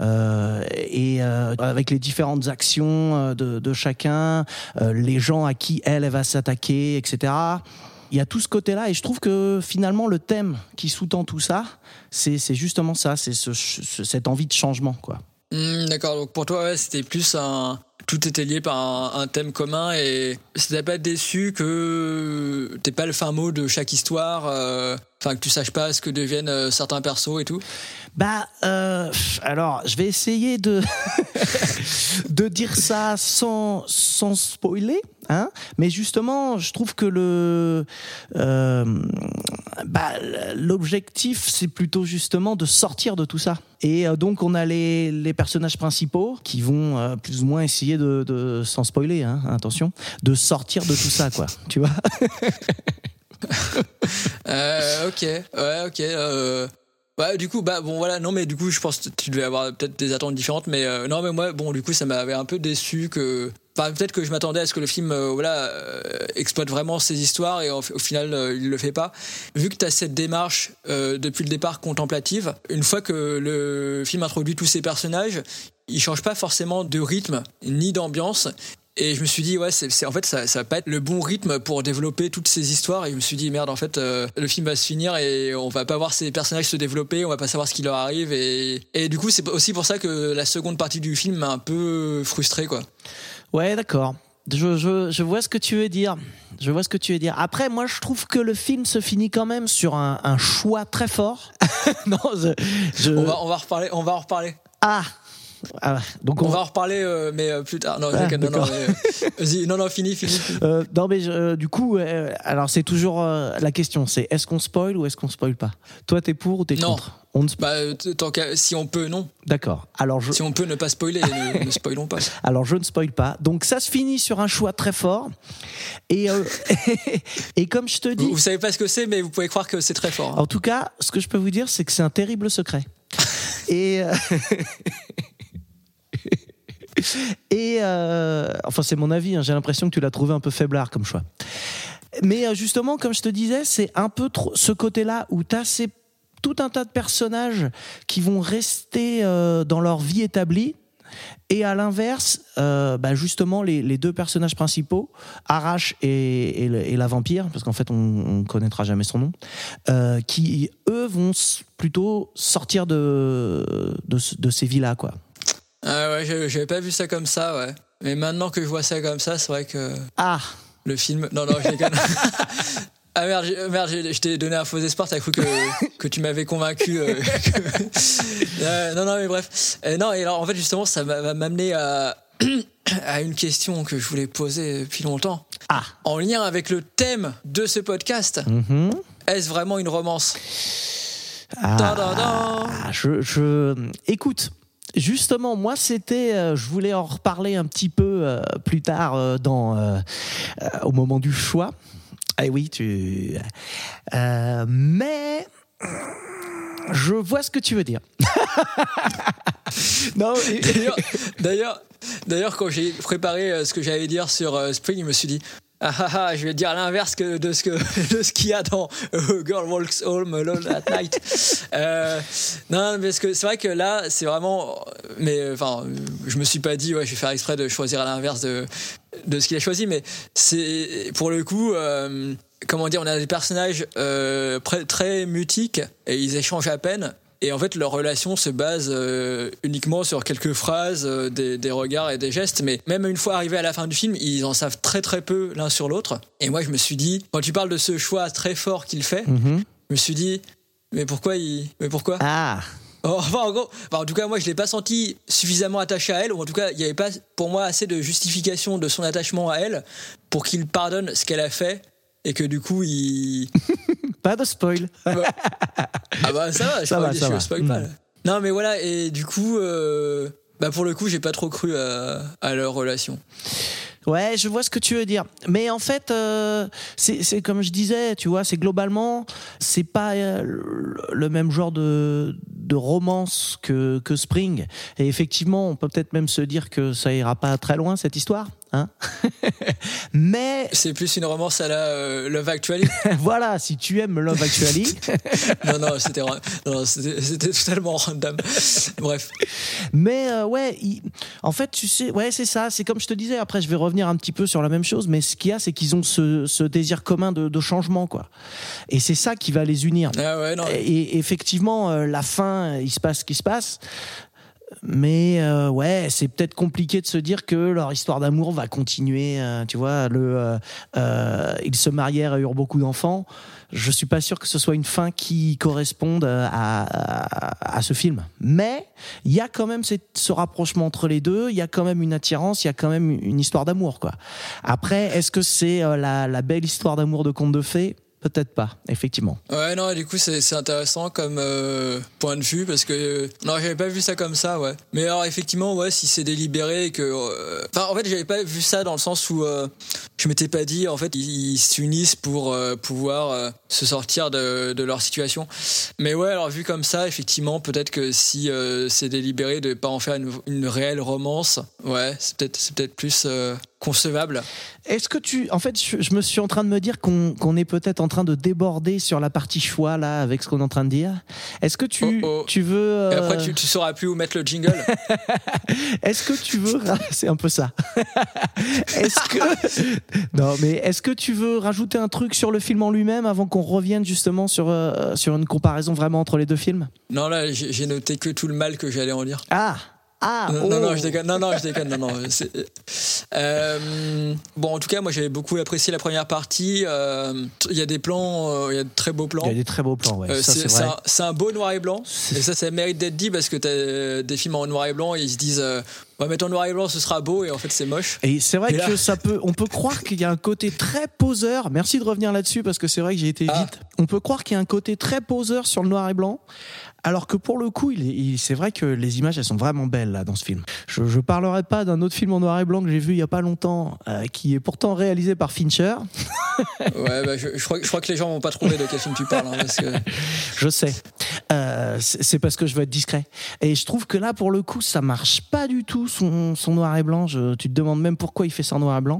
euh, et euh, avec les différentes actions de, de chacun, euh, les gens à qui elle, elle va s'attaquer, et cetera. Il y a tout ce côté-là et je trouve que finalement le thème qui sous-tend tout ça, c'est, c'est justement ça, c'est ce, ce, cette envie de changement, quoi. Mmh, d'accord, donc pour toi ouais, c'était plus un... Tout était lié par un, un thème commun et c'était pas déçu que t'es pas le fin mot de chaque histoire, euh, enfin que tu saches pas ce que deviennent euh, certains persos et tout. Bah euh, alors je vais essayer de de dire ça sans sans spoiler, hein. Mais justement je trouve que le euh, bah l'objectif c'est plutôt justement de sortir de tout ça. Et donc on a les les personnages principaux qui vont euh, plus ou moins essayer de, de sans spoiler, hein, attention, de sortir de tout ça, quoi. Tu vois. euh, ok, ouais, ok. Euh... Ouais, du coup, bah bon voilà, non mais du coup, je pense que tu devais avoir peut-être des attentes différentes, mais euh, non mais moi, bon du coup, ça m'avait un peu déçu que Enfin, peut-être que je m'attendais à ce que le film euh, voilà, euh, exploite vraiment ses histoires et au, au final euh, il le fait pas. Vu que tu as cette démarche euh, depuis le départ contemplative, une fois que le film introduit tous ses personnages, il change pas forcément de rythme ni d'ambiance. Et je me suis dit, ouais, c'est, c'est, en fait, ça, ça va pas être le bon rythme pour développer toutes ces histoires. Et je me suis dit, merde, en fait, euh, le film va se finir et on va pas voir ces personnages se développer, on va pas savoir ce qui leur arrive. Et, et du coup, c'est aussi pour ça que la seconde partie du film m'a un peu frustré, quoi. Ouais, d'accord. Je, je, je vois ce que tu veux dire. Je vois ce que tu veux dire. Après, moi, je trouve que le film se finit quand même sur un, un choix très fort. non, je, je... On va, on va reparler, on va en reparler. Ah! Ah, donc on... on va en reparler euh, mais euh, plus tard. Non, ah, non, non, mais, euh, non, non, fini, fini. fini. Euh, non, mais euh, du coup, euh, alors c'est toujours euh, la question, c'est est-ce qu'on spoil ou est-ce qu'on spoil pas ? Toi, t'es pour ou t'es non. contre ? On ne spo... bah, tant qu'à... si on peut, non. D'accord. Alors, je... si on peut ne pas spoiler, ne, ne spoilons pas. Alors, je ne spoil pas. Donc, ça se finit sur un choix très fort. Et euh... et comme je te dis, vous, vous savez pas ce que c'est, mais vous pouvez croire que c'est très fort. Hein. En tout cas, ce que je peux vous dire, c'est que c'est un terrible secret. et euh... Et euh, enfin c'est mon avis hein, j'ai l'impression que tu l'as trouvé un peu faiblard comme choix, mais justement comme je te disais c'est un peu trop ce côté là où t'as ces, tout un tas de personnages qui vont rester euh, dans leur vie établie et à l'inverse euh, bah justement les, les deux personnages principaux Arash et, et, le, et la vampire parce qu'en fait on ne connaîtra jamais son nom euh, qui eux vont plutôt sortir de, de, de ces vies là quoi. Ah ouais, j'avais, j'avais pas vu ça comme ça, ouais. Mais maintenant que je vois ça comme ça, c'est vrai que... Ah le film... Non, non, je déconne. Ah merde, merde, je t'ai donné un faux espoir, t'as cru que, que tu m'avais convaincu. Euh, que... euh, non, non, mais bref. Euh, non, et alors en fait, justement, ça va m'amener à... à une question que je voulais poser depuis longtemps. Ah. En lien avec le thème de ce podcast, mm-hmm. Est-ce vraiment une romance ? Ah, Tadadam. je, je... Écoute... Justement, moi, c'était, euh, je voulais en reparler un petit peu euh, plus tard euh, dans, euh, euh, au moment du choix. Ah oui, tu. Euh, mais je vois ce que tu veux dire. non. Et... D'ailleurs, d'ailleurs, d'ailleurs, quand j'ai préparé euh, ce que j'allais dire sur euh, Spring, je me suis dit. Ah ah ah, je vais dire l'inverse que de ce que de ce qu'il y a dans A Girl Walks Home Alone at Night. Euh, non, parce que c'est vrai que là, c'est vraiment. Mais enfin, je me suis pas dit ouais, je vais faire exprès de choisir à l'inverse de de ce qu'il a choisi, mais c'est pour le coup. Euh, comment dire, on a des personnages euh, très mutiques et ils échangent à peine. Et en fait, leur relation se base euh, uniquement sur quelques phrases, euh, des, des regards et des gestes. Mais même une fois arrivés à la fin du film, ils en savent très très peu l'un sur l'autre. Et moi, je me suis dit, quand tu parles de ce choix très fort qu'il fait, mm-hmm. je me suis dit, mais pourquoi il, mais pourquoi ? Ah. Oh, enfin, en gros, enfin, en tout cas, moi, je l'ai pas senti suffisamment attaché à elle, ou en tout cas, il y avait pas, pour moi, assez de justification de son attachement à elle pour qu'il pardonne ce qu'elle a fait. Et que du coup, il... pas de spoil. Ah bah ça va, je ça va, ça va. Spoil pas. Mmh. Non mais voilà, et du coup, euh, bah pour le coup, j'ai pas trop cru à, à leur relation. Ouais, je vois ce que tu veux dire. Mais en fait, euh, c'est, c'est comme je disais, tu vois, c'est globalement, c'est pas euh, le même genre de, de romance que, que Spring. Et effectivement, on peut peut-être même se dire que ça ira pas très loin, cette histoire. Hein mais c'est plus une romance à la euh, Love Actually. Voilà, si tu aimes Love Actually. non non, c'était non, c'était, c'était totalement random. Bref. Mais euh, ouais, il, en fait, tu sais, ouais, c'est ça, c'est comme je te disais, après je vais revenir un petit peu sur la même chose, mais ce qu'il y a c'est qu'ils ont ce, ce désir commun de, de changement quoi. Et c'est ça qui va les unir. Ah ouais, non. Et, et effectivement, euh, la fin, il se passe ce qui se passe. Mais euh, ouais, c'est peut-être compliqué de se dire que leur histoire d'amour va continuer. Euh, tu vois, le, euh, euh, ils se marièrent et eurent beaucoup d'enfants. Je suis pas sûr que ce soit une fin qui corresponde à, à, à ce film. Mais il y a quand même cette, ce rapprochement entre les deux. Il y a quand même une attirance. Il y a quand même une histoire d'amour, quoi. Après, est-ce que c'est euh, la, la belle histoire d'amour de conte de fées ? Peut-être pas, effectivement. Ouais, non, du coup, c'est, c'est intéressant comme euh, point de vue, parce que... Euh, non, j'avais pas vu ça comme ça, ouais. Mais alors, effectivement, ouais, si c'est délibéré et que... Euh, enfin, en fait, j'avais pas vu ça dans le sens où euh, je m'étais pas dit, en fait, ils, ils s'unissent pour euh, pouvoir euh, se sortir de, de leur situation. Mais ouais, alors, vu comme ça, effectivement, peut-être que si euh, c'est délibéré de pas en faire une, une réelle romance, ouais, c'est peut-être, c'est peut-être plus... Euh, concevable. Est-ce que tu... En fait, je, je me suis en train de me dire qu'on, qu'on est peut-être en train de déborder sur la partie choix, là, avec ce qu'on est en train de dire. Est-ce que tu, oh oh. tu veux... Euh... Et après, tu, tu sauras plus où mettre le jingle. Est-ce que tu veux... C'est un peu ça. Est-ce que... Non, mais est-ce que tu veux rajouter un truc sur le film en lui-même avant qu'on revienne justement sur, euh, sur une comparaison vraiment entre les deux films ? Non, là, j'ai, j'ai noté que tout le mal que j'allais en lire. Ah Ah, non, oh. non, non, je déconne. Non, non, je déconne. Non, non. C'est... Euh... Bon, en tout cas, moi, j'avais beaucoup apprécié la première partie. Euh... Il y a des plans, euh... il y a de très beaux plans. Il y a des très beaux plans, ouais. Euh, ça, c'est, c'est, vrai. C'est, un, c'est un beau noir et blanc. Et ça, ça mérite d'être dit parce que t'as des films en noir et blanc et ils se disent. Euh... Ouais, mais ton noir et blanc, ce sera beau, et en fait, c'est moche. Et c'est vrai et que là... ça peut, on peut croire qu'il y a un côté très poseur. Merci de revenir là-dessus, parce que c'est vrai que j'ai été ah. vite. On peut croire qu'il y a un côté très poseur sur le noir et blanc, alors que pour le coup, il, il, c'est vrai que les images, elles sont vraiment belles, là, dans ce film. Je, je parlerai pas d'un autre film en noir et blanc que j'ai vu il y a pas longtemps, euh, qui est pourtant réalisé par Fincher. Ouais, bah, je, je, crois, je crois que les gens vont pas trouver de quel film tu parles, hein, parce que... Je sais. Euh, c'est, c'est parce que je veux être discret. Et je trouve que là, pour le coup, ça marche pas du tout. Son, son noir et blanc, je, tu te demandes même pourquoi il fait ça en noir et blanc,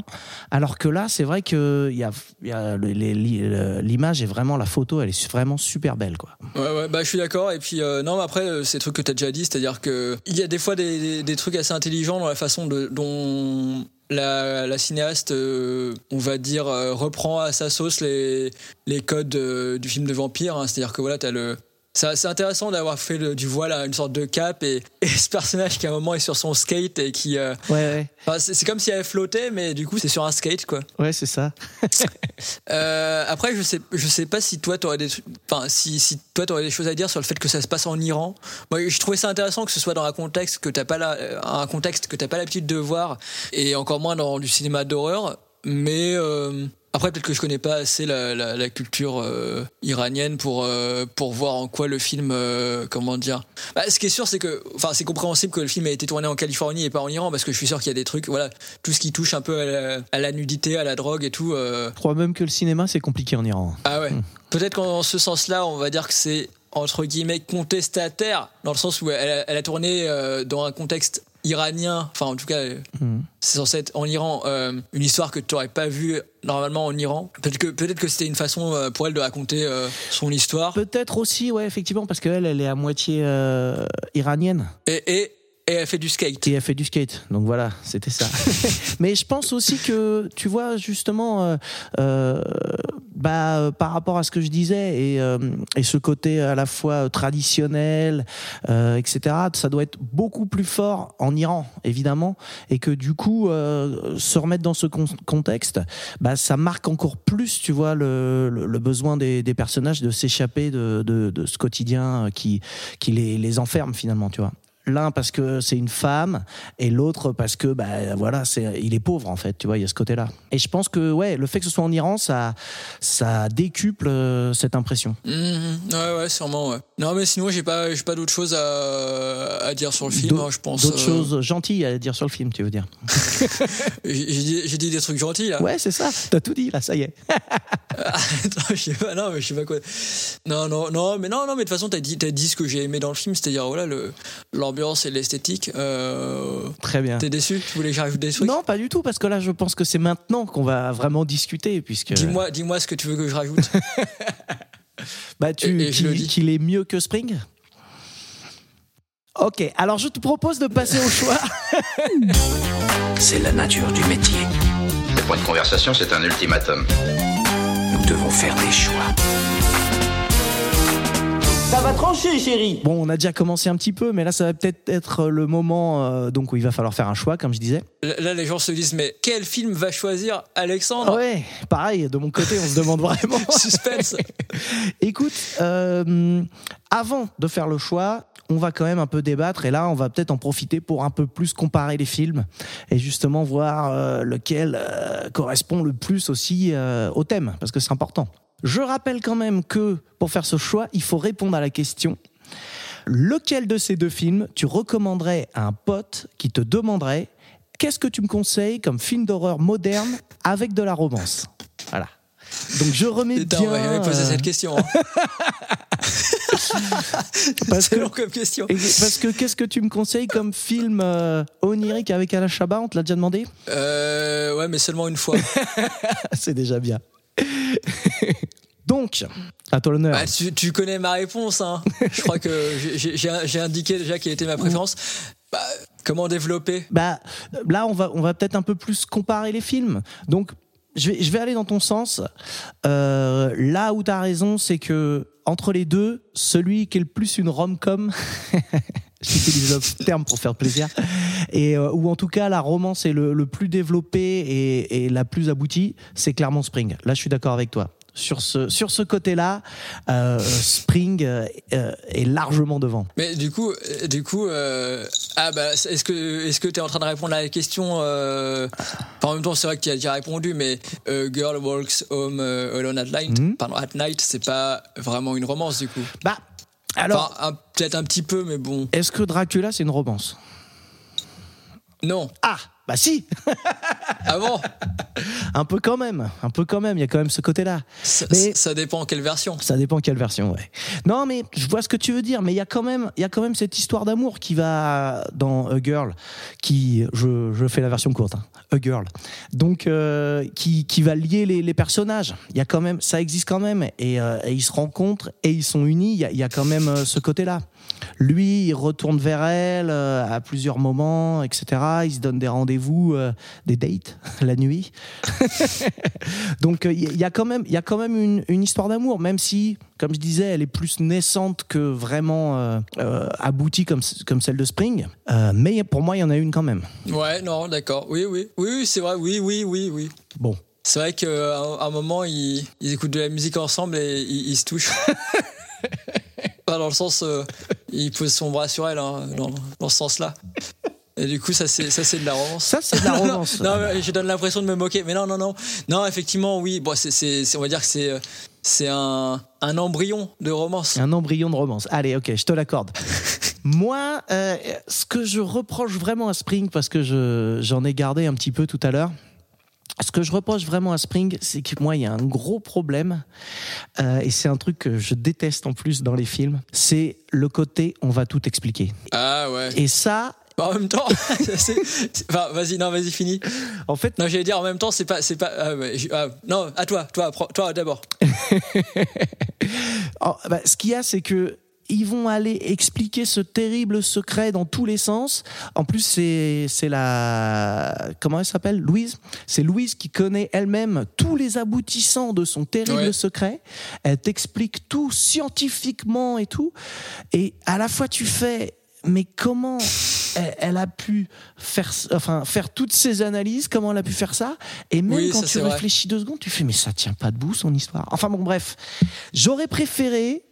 alors que là c'est vrai que y a, y a les, les, les, l'image est vraiment, la photo elle est vraiment super belle quoi. Ouais, ouais, bah je suis d'accord, et puis euh, non mais après euh, c'est des trucs que t'as déjà dit, c'est-à-dire que il y a des fois des, des, des trucs assez intelligents dans la façon de, dont la, la cinéaste euh, on va dire euh, reprend à sa sauce les, les codes euh, du film de vampire, hein, c'est-à-dire que voilà t'as le... Ça, c'est intéressant d'avoir fait le, du voile à une sorte de cape et, et ce personnage qui à un moment est sur son skate et qui... Euh, ouais, ouais. Enfin, c'est, c'est comme si elle flottait, mais du coup, c'est sur un skate, quoi. Ouais, c'est ça. euh, après, je sais, je sais pas si toi, t'aurais des, enfin, si, si toi, t'aurais des choses à dire sur le fait que ça se passe en Iran. Moi, je trouvais ça intéressant que ce soit dans un contexte que t'as pas la, un contexte que t'as pas l'habitude de voir et encore moins dans du cinéma d'horreur, mais... Euh, Après, peut-être que je connais pas assez la, la, la culture euh, iranienne pour euh, pour voir en quoi le film euh, comment dire. Bah, ce qui est sûr, c'est que, enfin, c'est compréhensible que le film ait été tourné en Californie et pas en Iran, parce que je suis sûr qu'il y a des trucs, voilà, tout ce qui touche un peu à la, à la nudité, à la drogue et tout. Euh... Je crois même que le cinéma c'est compliqué en Iran. Ah ouais. Mmh. Peut-être qu'en ce sens-là, on va dire que c'est entre guillemets contestataire, dans le sens où elle, elle a tourné euh, dans un contexte iranien, enfin en tout cas mmh. c'est censé être en Iran, euh, une histoire que tu n'aurais pas vue normalement en Iran. Peut-être que, peut-être que c'était une façon euh, pour elle de raconter euh, son histoire. Peut-être aussi, ouais, effectivement, parce qu'elle, elle est à moitié euh, iranienne. Et, et, et elle fait du skate. Et elle fait du skate, donc voilà, c'était ça. Mais je pense aussi que, tu vois, justement, euh, euh, bah, euh, par rapport à ce que je disais, et, euh, et ce côté à la fois traditionnel, euh, et cetera, ça doit être beaucoup plus fort en Iran, évidemment, et que du coup, euh, se remettre dans ce con- contexte, bah, ça marque encore plus, tu vois, le, le, le besoin des, des personnages de s'échapper de, de, de ce quotidien qui, qui les, les enferme, finalement, tu vois. L'un parce que c'est une femme et l'autre parce que bah voilà c'est il est pauvre en fait, tu vois, il y a ce côté là et je pense que ouais le fait que ce soit en Iran ça ça décuple euh, cette impression. Mmh, ouais ouais sûrement ouais. Non mais sinon j'ai pas j'ai pas d'autres choses à, à dire sur le film. D'au- hein, je pense d'autres euh... choses gentilles à dire sur le film, tu veux dire. j'ai, dit, j'ai dit des trucs gentils là. Ouais c'est ça, t'as tout dit là, ça y est. Attends, je sais pas, non mais je sais pas quoi. Non non non mais non non mais de toute façon t'as dit t'as dit ce que j'ai aimé dans le film, c'est-à-dire voilà le l'ambiance et l'esthétique. Euh... Très bien. T'es déçu ? Tu voulais que j'arrive des trucs ? Non, pas du tout, parce que là, je pense que c'est maintenant qu'on va vraiment discuter, puisque. Dis-moi, dis-moi ce que tu veux que je rajoute. Bah, tu, et, et tu dis qu'il est mieux que Spring ? Ok. Alors, je te propose de passer au choix. C'est la nature du métier. Le point de conversation, c'est un ultimatum. Nous devons faire des choix. Ça va trancher, chérie. Bon, on a déjà commencé un petit peu, mais là, ça va peut-être être le moment euh, donc où il va falloir faire un choix, comme je disais. Là, les gens se disent, mais quel film va choisir Alexandre ? Ouais, pareil, de mon côté, on se demande vraiment. Suspense. Écoute, euh, avant de faire le choix, on va quand même un peu débattre, et là, on va peut-être en profiter pour un peu plus comparer les films et justement voir euh, lequel euh, correspond le plus aussi euh, au thème, parce que c'est important. Je rappelle quand même que pour faire ce choix, il faut répondre à la question « Lequel de ces deux films tu recommanderais à un pote qui te demanderait « Qu'est-ce que tu me conseilles comme film d'horreur moderne avec de la romance ?» Voilà. Donc je remets Attends, bien... Ouais, euh... poser cette question. Hein. parce c'est que, long comme question. Parce que qu'est-ce que tu me conseilles comme film euh, onirique avec Alain Chabat? On te l'a déjà demandé euh, Ouais, mais seulement une fois. C'est déjà bien. Donc, à toi l'honneur. Bah, tu, tu connais ma réponse. Hein. Je crois que j'ai, j'ai, j'ai indiqué déjà quelle était ma préférence. Bah, comment développer? Bah, là, on va, on va peut-être un peu plus comparer les films. Donc, je vais, je vais aller dans ton sens. Euh, là où tu as raison, c'est que entre les deux, celui qui est le plus une rom-com, j'utilise le terme pour faire plaisir, et euh, ou en tout cas la romance est le, le plus développée et, et la plus aboutie, c'est clairement Spring. Là, je suis d'accord avec toi. Sur ce, sur ce côté-là, euh, Spring euh, est largement devant. Mais du coup, du coup euh, ah bah, est-ce que est-ce que tu es en train de répondre à la question euh, En même temps, c'est vrai que tu as déjà répondu, mais euh, A Girl Walks Home Alone at Night, mm-hmm. pardon, at night, c'est pas vraiment une romance du coup. Bah, alors, enfin, un, peut-être un petit peu, mais bon. Est-ce que Dracula, c'est une romance? Non. Ah, bah si. Ah bon? Un peu quand même, un peu quand même, il y a quand même ce côté-là. Ça, mais, ça dépend quelle version. Ça dépend quelle version, ouais. Non, mais je vois ce que tu veux dire, mais il y a quand même, il y a quand même cette histoire d'amour qui va dans A Girl, qui, je, je fais la version courte, hein, A Girl, donc euh, qui, qui va lier les, les personnages. Il y a quand même, ça existe quand même, et, euh, et ils se rencontrent et ils sont unis. Il y a, il y a quand même euh, ce côté-là. Lui, il retourne vers elle euh, à plusieurs moments, et cetera. Il se donne des rendez-vous, euh, des dates la nuit. Donc il euh, y a quand même, il y a quand même une, une histoire d'amour, même si, comme je disais, elle est plus naissante que vraiment euh, euh, aboutie comme comme celle de Spring. Euh, mais pour moi, il y en a une quand même. Ouais, non, d'accord. Oui, oui, oui, c'est vrai. Oui, oui, oui, oui. Bon. C'est vrai qu'à un moment, ils, ils écoutent de la musique ensemble et ils, ils se touchent. Dans le sens, euh, il pose son bras sur elle, hein, dans, dans ce sens-là. Et du coup, ça c'est, ça, c'est de la romance. Ça, c'est de la romance. Non, non, non, je donne l'impression de me moquer, mais non, non, non. Non, effectivement, oui. Bon, c'est, c'est, c'est, on va dire que c'est, c'est un, un embryon de romance. Un embryon de romance. Allez, ok, je te l'accorde. Moi, euh, ce que je reproche vraiment à Spring, parce que je, j'en ai gardé un petit peu tout à l'heure, ce que je reproche vraiment à Spring, c'est que moi, il y a un gros problème, euh, et c'est un truc que je déteste en plus dans les films, c'est le côté « on va tout expliquer ». Ah ouais. Et ça... Bah, en même temps, c'est, c'est, enfin, vas-y, non, vas-y, finis. En fait... Non, j'allais dire, en même temps, c'est pas... C'est pas ah, bah, je, ah, non, à toi, toi, toi d'abord. Alors, bah, ce qu'il y a, c'est que ils vont aller expliquer ce terrible secret dans tous les sens. En plus, c'est, c'est la... Comment elle s'appelle ? Louise. C'est Louise qui connaît elle-même tous les aboutissants de son terrible ouais. secret. Elle t'explique tout scientifiquement et tout. Et à la fois, tu fais... Mais comment elle, elle a pu faire, enfin, faire toutes ces analyses, comment elle a pu faire ça? Et même oui, quand ça, tu réfléchis vrai. deux secondes, tu fais, mais ça tient pas debout, son histoire. Enfin bon, bref. J'aurais préféré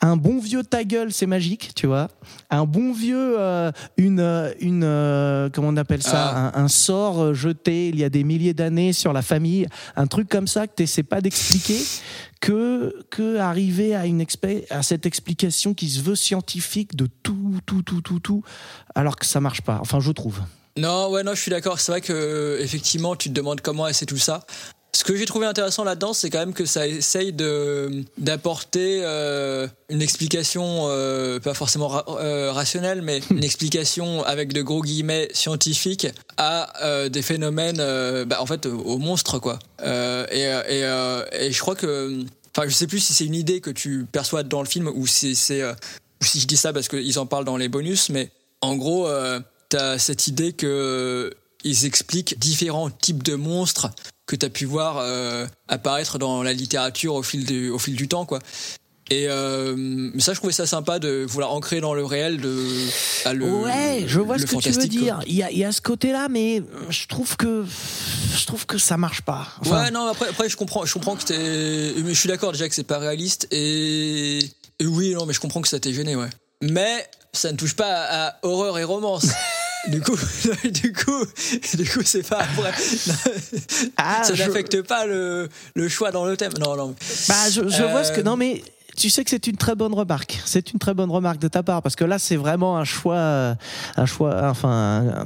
un bon vieux ta gueule, c'est magique, tu vois. Un bon vieux, euh, une, une, euh, comment on appelle ça? Ah. Un, un sort jeté il y a des milliers d'années sur la famille. Un truc comme ça que t'essaies pas d'expliquer. Que, que arriver à, une expé- à cette explication qui se veut scientifique de tout, tout, tout, tout, tout, alors que ça marche pas. Enfin, je trouve. Non, ouais, non, je suis d'accord. C'est vrai que, effectivement, tu te demandes comment essayer tout ça. Ce que j'ai trouvé intéressant là-dedans, c'est quand même que ça essaye de, d'apporter euh, une explication, euh, pas forcément ra- euh, rationnelle, mais une explication avec de gros guillemets scientifiques à euh, des phénomènes, euh, bah, en fait, aux monstres, quoi. Euh, et, et, euh, et je crois que... Enfin, je sais plus si c'est une idée que tu perçois dans le film ou si, c'est, euh, si je dis ça parce qu'ils en parlent dans les bonus, mais en gros, euh, t'as cette idée que... Ils expliquent différents types de monstres que tu as pu voir euh, apparaître dans la littérature au fil du, au fil du temps, quoi. Et euh, ça, je trouvais ça sympa de vouloir ancrer dans le réel de, à le, ouais, je vois ce que tu veux dire. Il y a, il y a ce côté-là, mais je trouve que je trouve que ça marche pas. Enfin... Ouais, non. Après, après, je comprends, je comprends que t'es, mais je suis d'accord déjà que c'est pas réaliste. Et, et oui, non, mais je comprends que ça t'ait gêné, ouais. Mais ça ne touche pas à, à horreur et romance. Du coup, du coup, du coup, c'est pas vrai. Ah, ça je... n'affecte pas le, le choix dans le thème. Non, non. Bah, je, je euh... vois ce que. Non, mais tu sais que c'est une très bonne remarque. C'est une très bonne remarque de ta part parce que là, c'est vraiment un choix, un choix, enfin,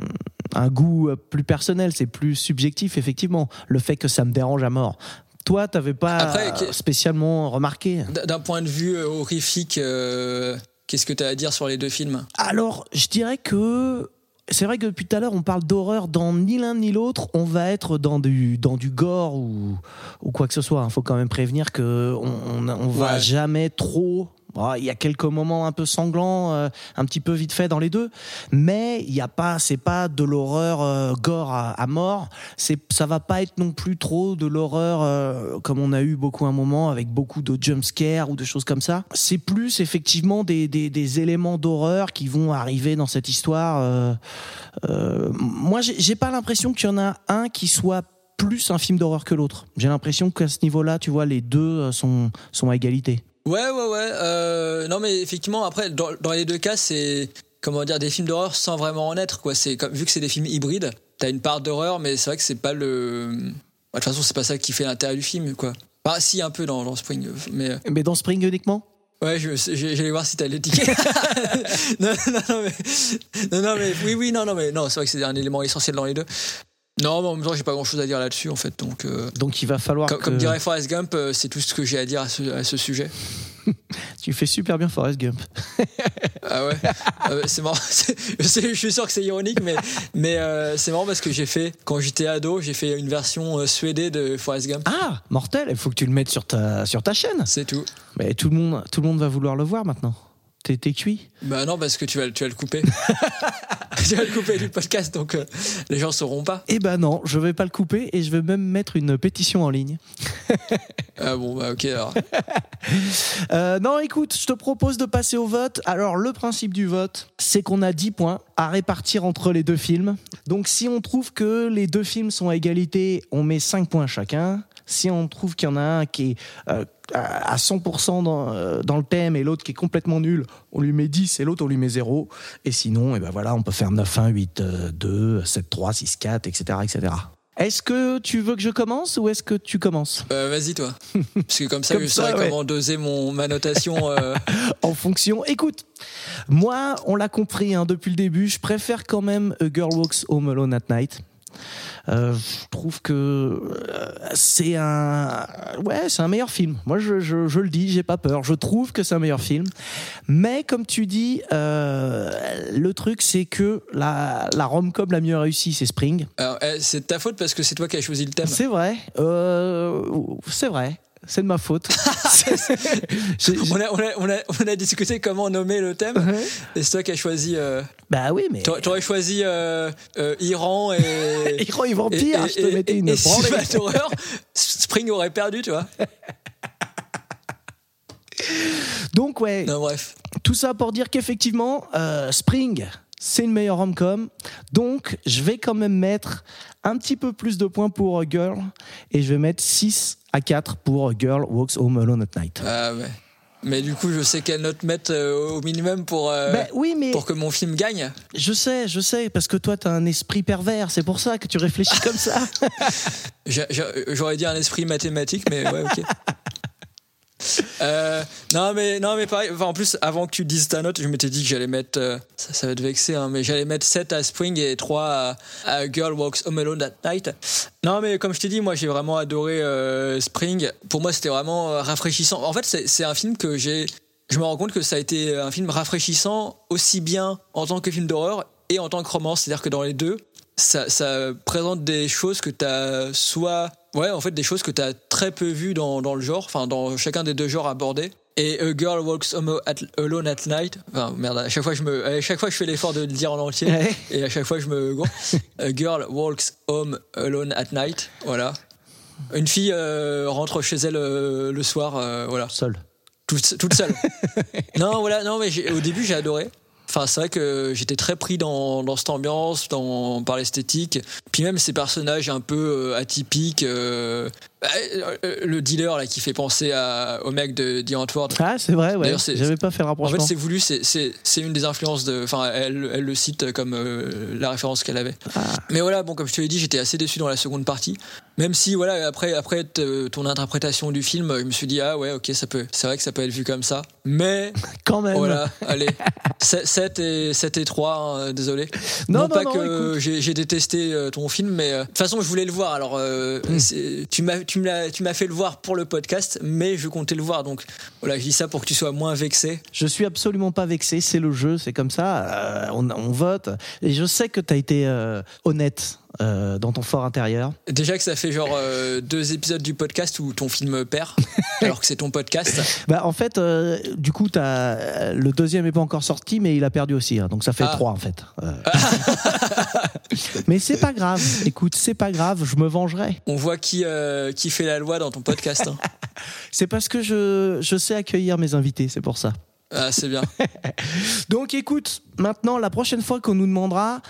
un, un goût plus personnel. C'est plus subjectif, effectivement. Le fait que ça me dérange à mort. Toi, t'avais pas Après, spécialement remarqué. D'un point de vue horrifique, euh, qu'est-ce que t'as à dire sur les deux films ? Alors, je dirais que c'est vrai que depuis tout à l'heure, on parle d'horreur. Dans ni l'un ni l'autre, on va être dans du dans du gore ou ou quoi que ce soit. Il faut quand même prévenir que on on, on va ouais. jamais trop. Bon, il y a quelques moments un peu sanglants, euh, un petit peu vite fait dans les deux, mais il y a pas, c'est pas de l'horreur euh, gore à, à mort. C'est, ça va pas être non plus trop de l'horreur euh, comme on a eu beaucoup un moment avec beaucoup de jump scare ou de choses comme ça. C'est plus effectivement des des, des éléments d'horreur qui vont arriver dans cette histoire. Euh, euh, moi, j'ai, j'ai pas l'impression qu'il y en a un qui soit plus un film d'horreur que l'autre. J'ai l'impression qu'à ce niveau-là, tu vois, les deux sont sont à égalité. Ouais, ouais, ouais. Euh, non, mais effectivement, après, dans, dans les deux cas, c'est, comment dire, des films d'horreur sans vraiment en être, quoi. C'est comme, vu que c'est des films hybrides, t'as une part d'horreur, mais c'est vrai que c'est pas le. De toute façon, c'est pas ça qui fait l'intérêt du film, quoi. Bah, si, un peu dans, dans Spring. Mais... mais dans Spring uniquement ? Ouais, je, je, j'allais voir si t'as le ticket. non, non, non, mais. Non, non, mais. Oui, oui, non, non, mais. Non, c'est vrai que c'est un élément essentiel dans les deux. Non, mais en même temps, j'ai pas grand-chose à dire là-dessus, en fait. Donc, euh, donc il va falloir com- que... Comme dirait Forrest Gump, euh, c'est tout ce que j'ai à dire à ce, à ce sujet. Tu fais super bien Forrest Gump. Ah ouais, euh, c'est marrant. C'est, je suis sûr que c'est ironique, mais, mais euh, c'est marrant parce que j'ai fait, quand j'étais ado, j'ai fait une version suédoise de Forrest Gump. Ah, mortel, il faut que tu le mettes sur ta, sur ta chaîne. C'est tout. Mais tout le monde, tout le monde va vouloir le voir maintenant. T'es, t'es cuit ? Bah non, parce que tu vas, tu vas le couper. Tu vas le couper du podcast, donc euh, les gens sauront pas. Eh ben non, je vais pas le couper et je vais même mettre une pétition en ligne. Ah bon, bah ok alors. euh, non, écoute, je te propose de passer au vote. Alors, le principe du vote, c'est qu'on a dix points à répartir entre les deux films. Donc, si on trouve que les deux films sont à égalité, on met cinq points chacun. Si on trouve qu'il y en a un qui est euh, à cent pour cent dans, euh, dans le thème et l'autre qui est complètement nul, on lui met dix et l'autre on lui met zéro. Et sinon, et ben voilà, on peut faire neuf un, huit deux, sept trois, six quatre, et cetera et cetera. Est-ce que tu veux que je commence ou est-ce que tu commences ? euh, Vas-y toi, parce que comme ça comme je saurais ouais. comment doser mon, ma notation. Euh... en fonction, écoute, moi on l'a compris hein, depuis le début, je préfère quand même A Girl Walks Home Alone at Night. Euh, je trouve que euh, c'est un ouais c'est un meilleur film. Moi je, je, je le dis, j'ai pas peur, je trouve que c'est un meilleur film, mais comme tu dis euh, le truc c'est que la, la rom-com la mieux réussie c'est Spring. Alors, c'est de ta faute parce que c'est toi qui as choisi le thème. C'est vrai, euh, c'est vrai c'est de ma faute. on, a, on, a, on, a, on a discuté comment nommer le thème ouais. Et c'est toi qui as choisi euh... bah oui mais t'aurais, t'aurais choisi euh, euh, Iran et Iran et vampire et, je te et, mettais et, une et si horreur, Spring aurait perdu tu vois. Donc ouais non, bref. Tout ça pour dire qu'effectivement euh, Spring c'est une meilleure rom-com, donc je vais quand même mettre un petit peu plus de points pour Girl et je vais mettre six à quatre pour Girl Walks Home Alone at Night. Ah ouais. Mais du coup, je sais quelle note mettre euh, au minimum pour, euh, bah, oui, mais pour que mon film gagne. Je sais, je sais, parce que toi, t'as un esprit pervers, c'est pour ça que tu réfléchis comme ça. je, je, j'aurais dit un esprit mathématique, mais ouais, ok. Euh, non mais non mais pareil. Enfin, en plus, avant que tu dises ta note, je m'étais dit que j'allais mettre. Euh, ça, ça va te vexer, hein, mais j'allais mettre sept à Spring et trois à, à Girl Walks Home Alone at Night. Non mais comme je t'ai dit, moi j'ai vraiment adoré euh, Spring. Pour moi, c'était vraiment euh, rafraîchissant. En fait, c'est, c'est un film que j'ai. Je me rends compte que ça a été un film rafraîchissant aussi bien en tant que film d'horreur et en tant que romance. C'est-à-dire que dans les deux, ça, ça présente des choses que t'as soit. Ouais, en fait, des choses que t'as très peu vues dans, dans le genre, enfin, dans chacun des deux genres abordés. Et A Girl Walks Home at, Alone at Night. Enfin, merde, à chaque fois, je me, à chaque fois, je fais l'effort de le dire en entier. Ouais. Et à chaque fois, je me gourre. A Girl Walks Home Alone at Night. Voilà. Une fille euh, rentre chez elle euh, le soir, euh, voilà. Seule. Toute, toute seule. Non, voilà, non, mais j'ai, au début, j'ai adoré. Enfin, c'est vrai que j'étais très pris dans, dans cette ambiance, dans, par l'esthétique. Puis même ces personnages un peu atypiques. Euh, le dealer là, qui fait penser à, au mec de The Antwoord. Ah, c'est vrai, ouais. C'est, j'avais pas fait rapprochement. En fait, c'est voulu, c'est, c'est, c'est une des influences de. Enfin, elle, elle le cite comme euh, la référence qu'elle avait. Ah. Mais voilà, bon, comme je te l'ai dit, j'étais assez déçu dans la seconde partie. Même si, voilà, après, après ton interprétation du film, je me suis dit, ah ouais, ok, ça peut, c'est vrai que ça peut être vu comme ça. Mais. Quand même. Voilà, allez. sept et trois, hein, désolé. Non, non, non pas non, que j'ai, j'ai détesté ton film, mais. De toute façon, je voulais le voir. Alors, euh, mm. tu, m'as, tu, m'as, tu m'as fait le voir pour le podcast, mais je comptais le voir. Donc, voilà, je dis ça pour que tu sois moins vexé. Je suis absolument pas vexé. C'est le jeu, c'est comme ça. Euh, on, on vote. Et je sais que t'as été euh, honnête. Euh, dans ton fort intérieur. Déjà que ça fait genre euh, deux épisodes du podcast où ton film perd, alors que c'est ton podcast. Bah en fait, euh, du coup, t'as, euh, le deuxième n'est pas encore sorti, mais il a perdu aussi. Hein, donc ça fait ah. trois en fait. Euh... mais c'est pas grave. Écoute, c'est pas grave. Je me vengerai. On voit qui euh, qui fait la loi dans ton podcast. Hein. C'est parce que je je sais accueillir mes invités. C'est pour ça. Ah, c'est bien. Donc écoute, maintenant la prochaine fois qu'on nous demandera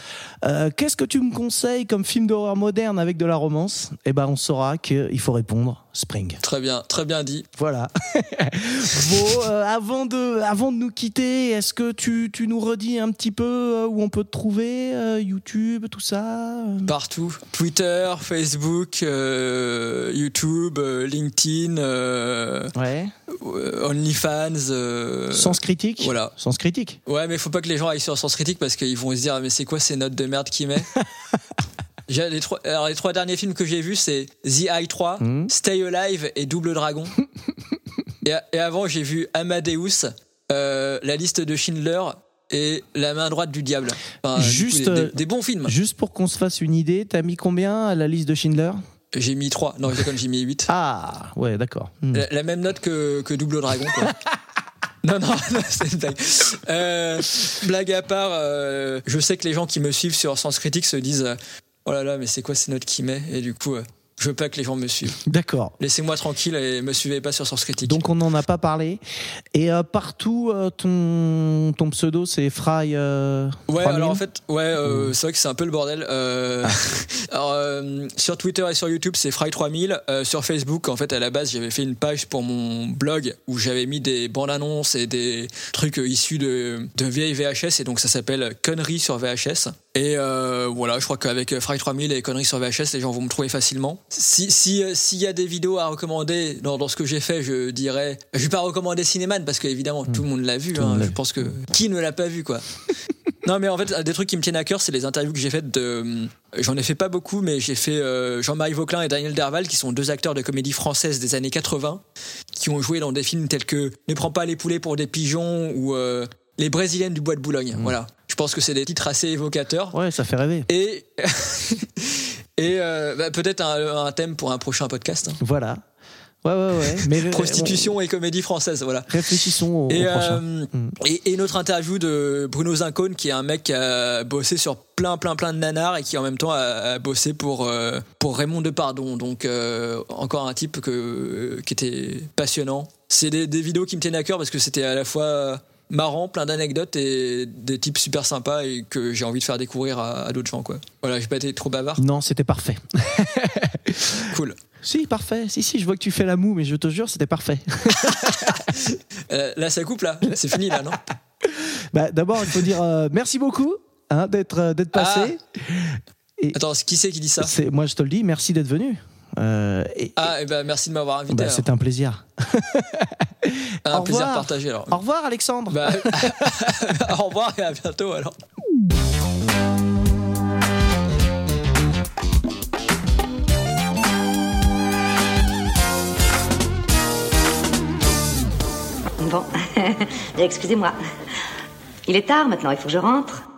euh, qu'est-ce que tu me conseilles comme film d'horreur moderne avec de la romance, eh ben on saura qu'il faut répondre Spring. Très bien, très bien dit. Voilà. Bon, euh, avant de avant de nous quitter, est-ce que tu tu nous redis un petit peu euh, où on peut te trouver, euh, YouTube, tout ça. Partout, Twitter, Facebook, euh, YouTube, euh, LinkedIn, euh, ouais. euh, OnlyFans. Euh, Sens Critique. Voilà. Sens Critique. Ouais, mais faut pas que les gens aillent sur Sens Critique parce qu'ils vont se dire ah, mais c'est quoi ces notes de merde qu'il met. Les trois, alors les trois derniers films que j'ai vus, c'est The High trois, mmh. Stay Alive et Double Dragon. et, et avant, j'ai vu Amadeus, euh, La liste de Schindler et La main droite du diable. Enfin, juste, du coup, des, des, des bons films. Juste pour qu'on se fasse une idée, t'as mis combien à La liste de Schindler ? J'ai mis trois. Non, j'ai, j'ai mis huit. Ah, ouais, d'accord. Mmh. La, la même note que, que Double Dragon, quoi. Non, non, non, c'est une blague. Euh, blague à part, euh, je sais que les gens qui me suivent sur Sens Critique se disent... Euh, oh là là, mais c'est quoi ces notes qu'il met ? Et du coup, euh, je veux pas que les gens me suivent. D'accord. Laissez-moi tranquille et me suivez pas sur Sens Critique. Donc on n'en a pas parlé. Et euh, partout, euh, ton ton pseudo c'est Fry. Euh, ouais, alors en fait, ouais, euh, mmh. c'est vrai que c'est un peu le bordel. Euh, ah. Alors euh, sur Twitter et sur YouTube c'est Fry trois mille. Euh, sur Facebook, en fait, à la base j'avais fait une page pour mon blog où j'avais mis des bandes annonces et des trucs issus de de vieilles V H S et donc ça s'appelle Conneries sur V H S. Et euh, voilà, je crois qu'avec Fry trois mille et Conneries sur V H S, les gens vont me trouver facilement. Si si s'il y a des vidéos à recommander dans dans ce que j'ai fait, je dirais, je vais pas recommander Cinéman parce que évidemment mmh. tout le monde l'a vu. Hein, l'a je vu. pense que qui ne l'a pas vu quoi. Non mais en fait des trucs qui me tiennent à cœur, c'est les interviews que j'ai faites de. J'en ai fait pas beaucoup, mais j'ai fait euh, Jean-Marie Vauclin et Daniel Derval, qui sont deux acteurs de comédie française des années quatre-vingts, qui ont joué dans des films tels que Ne prends pas les poulets pour des pigeons ou euh, Les Brésiliennes du bois de Boulogne. Mmh. Voilà. Je pense que c'est des titres assez évocateurs. Ouais, ça fait rêver. Et, et euh, bah peut-être un, un thème pour un prochain podcast. Hein. Voilà. Ouais, ouais, ouais. Mais prostitution on... et comédie française, voilà. Réfléchissons au, et, au prochain. Euh, mm. et, et notre interview de Bruno Zincone, qui est un mec qui a bossé sur plein, plein, plein de nanars et qui en même temps a, a bossé pour, euh, pour Raymond Depardon. Donc, euh, encore un type que, qui était passionnant. C'est des, des vidéos qui me tiennent à cœur parce que c'était à la fois... marrant, plein d'anecdotes et des types super sympas et que j'ai envie de faire découvrir à, à d'autres gens quoi. Voilà, j'ai pas été trop bavard. Non, c'était parfait. Cool. Si, parfait. Si, si, je vois que tu fais la moue, mais je te jure, c'était parfait. euh, là, ça coupe là. C'est fini là, non ? Bah, d'abord, il faut dire euh, merci beaucoup hein, d'être euh, d'être passé. Ah. Et attends, qui c'est qui dit ça ? C'est moi, je te le dis. Merci d'être venu. Euh, et, ah, et bah, merci de m'avoir invité. Bah, c'était un plaisir. Un au plaisir revoir. Partagé alors. Au revoir Alexandre. Bah, au revoir et à bientôt alors. Bon, excusez-moi. Il est tard maintenant, il faut que je rentre.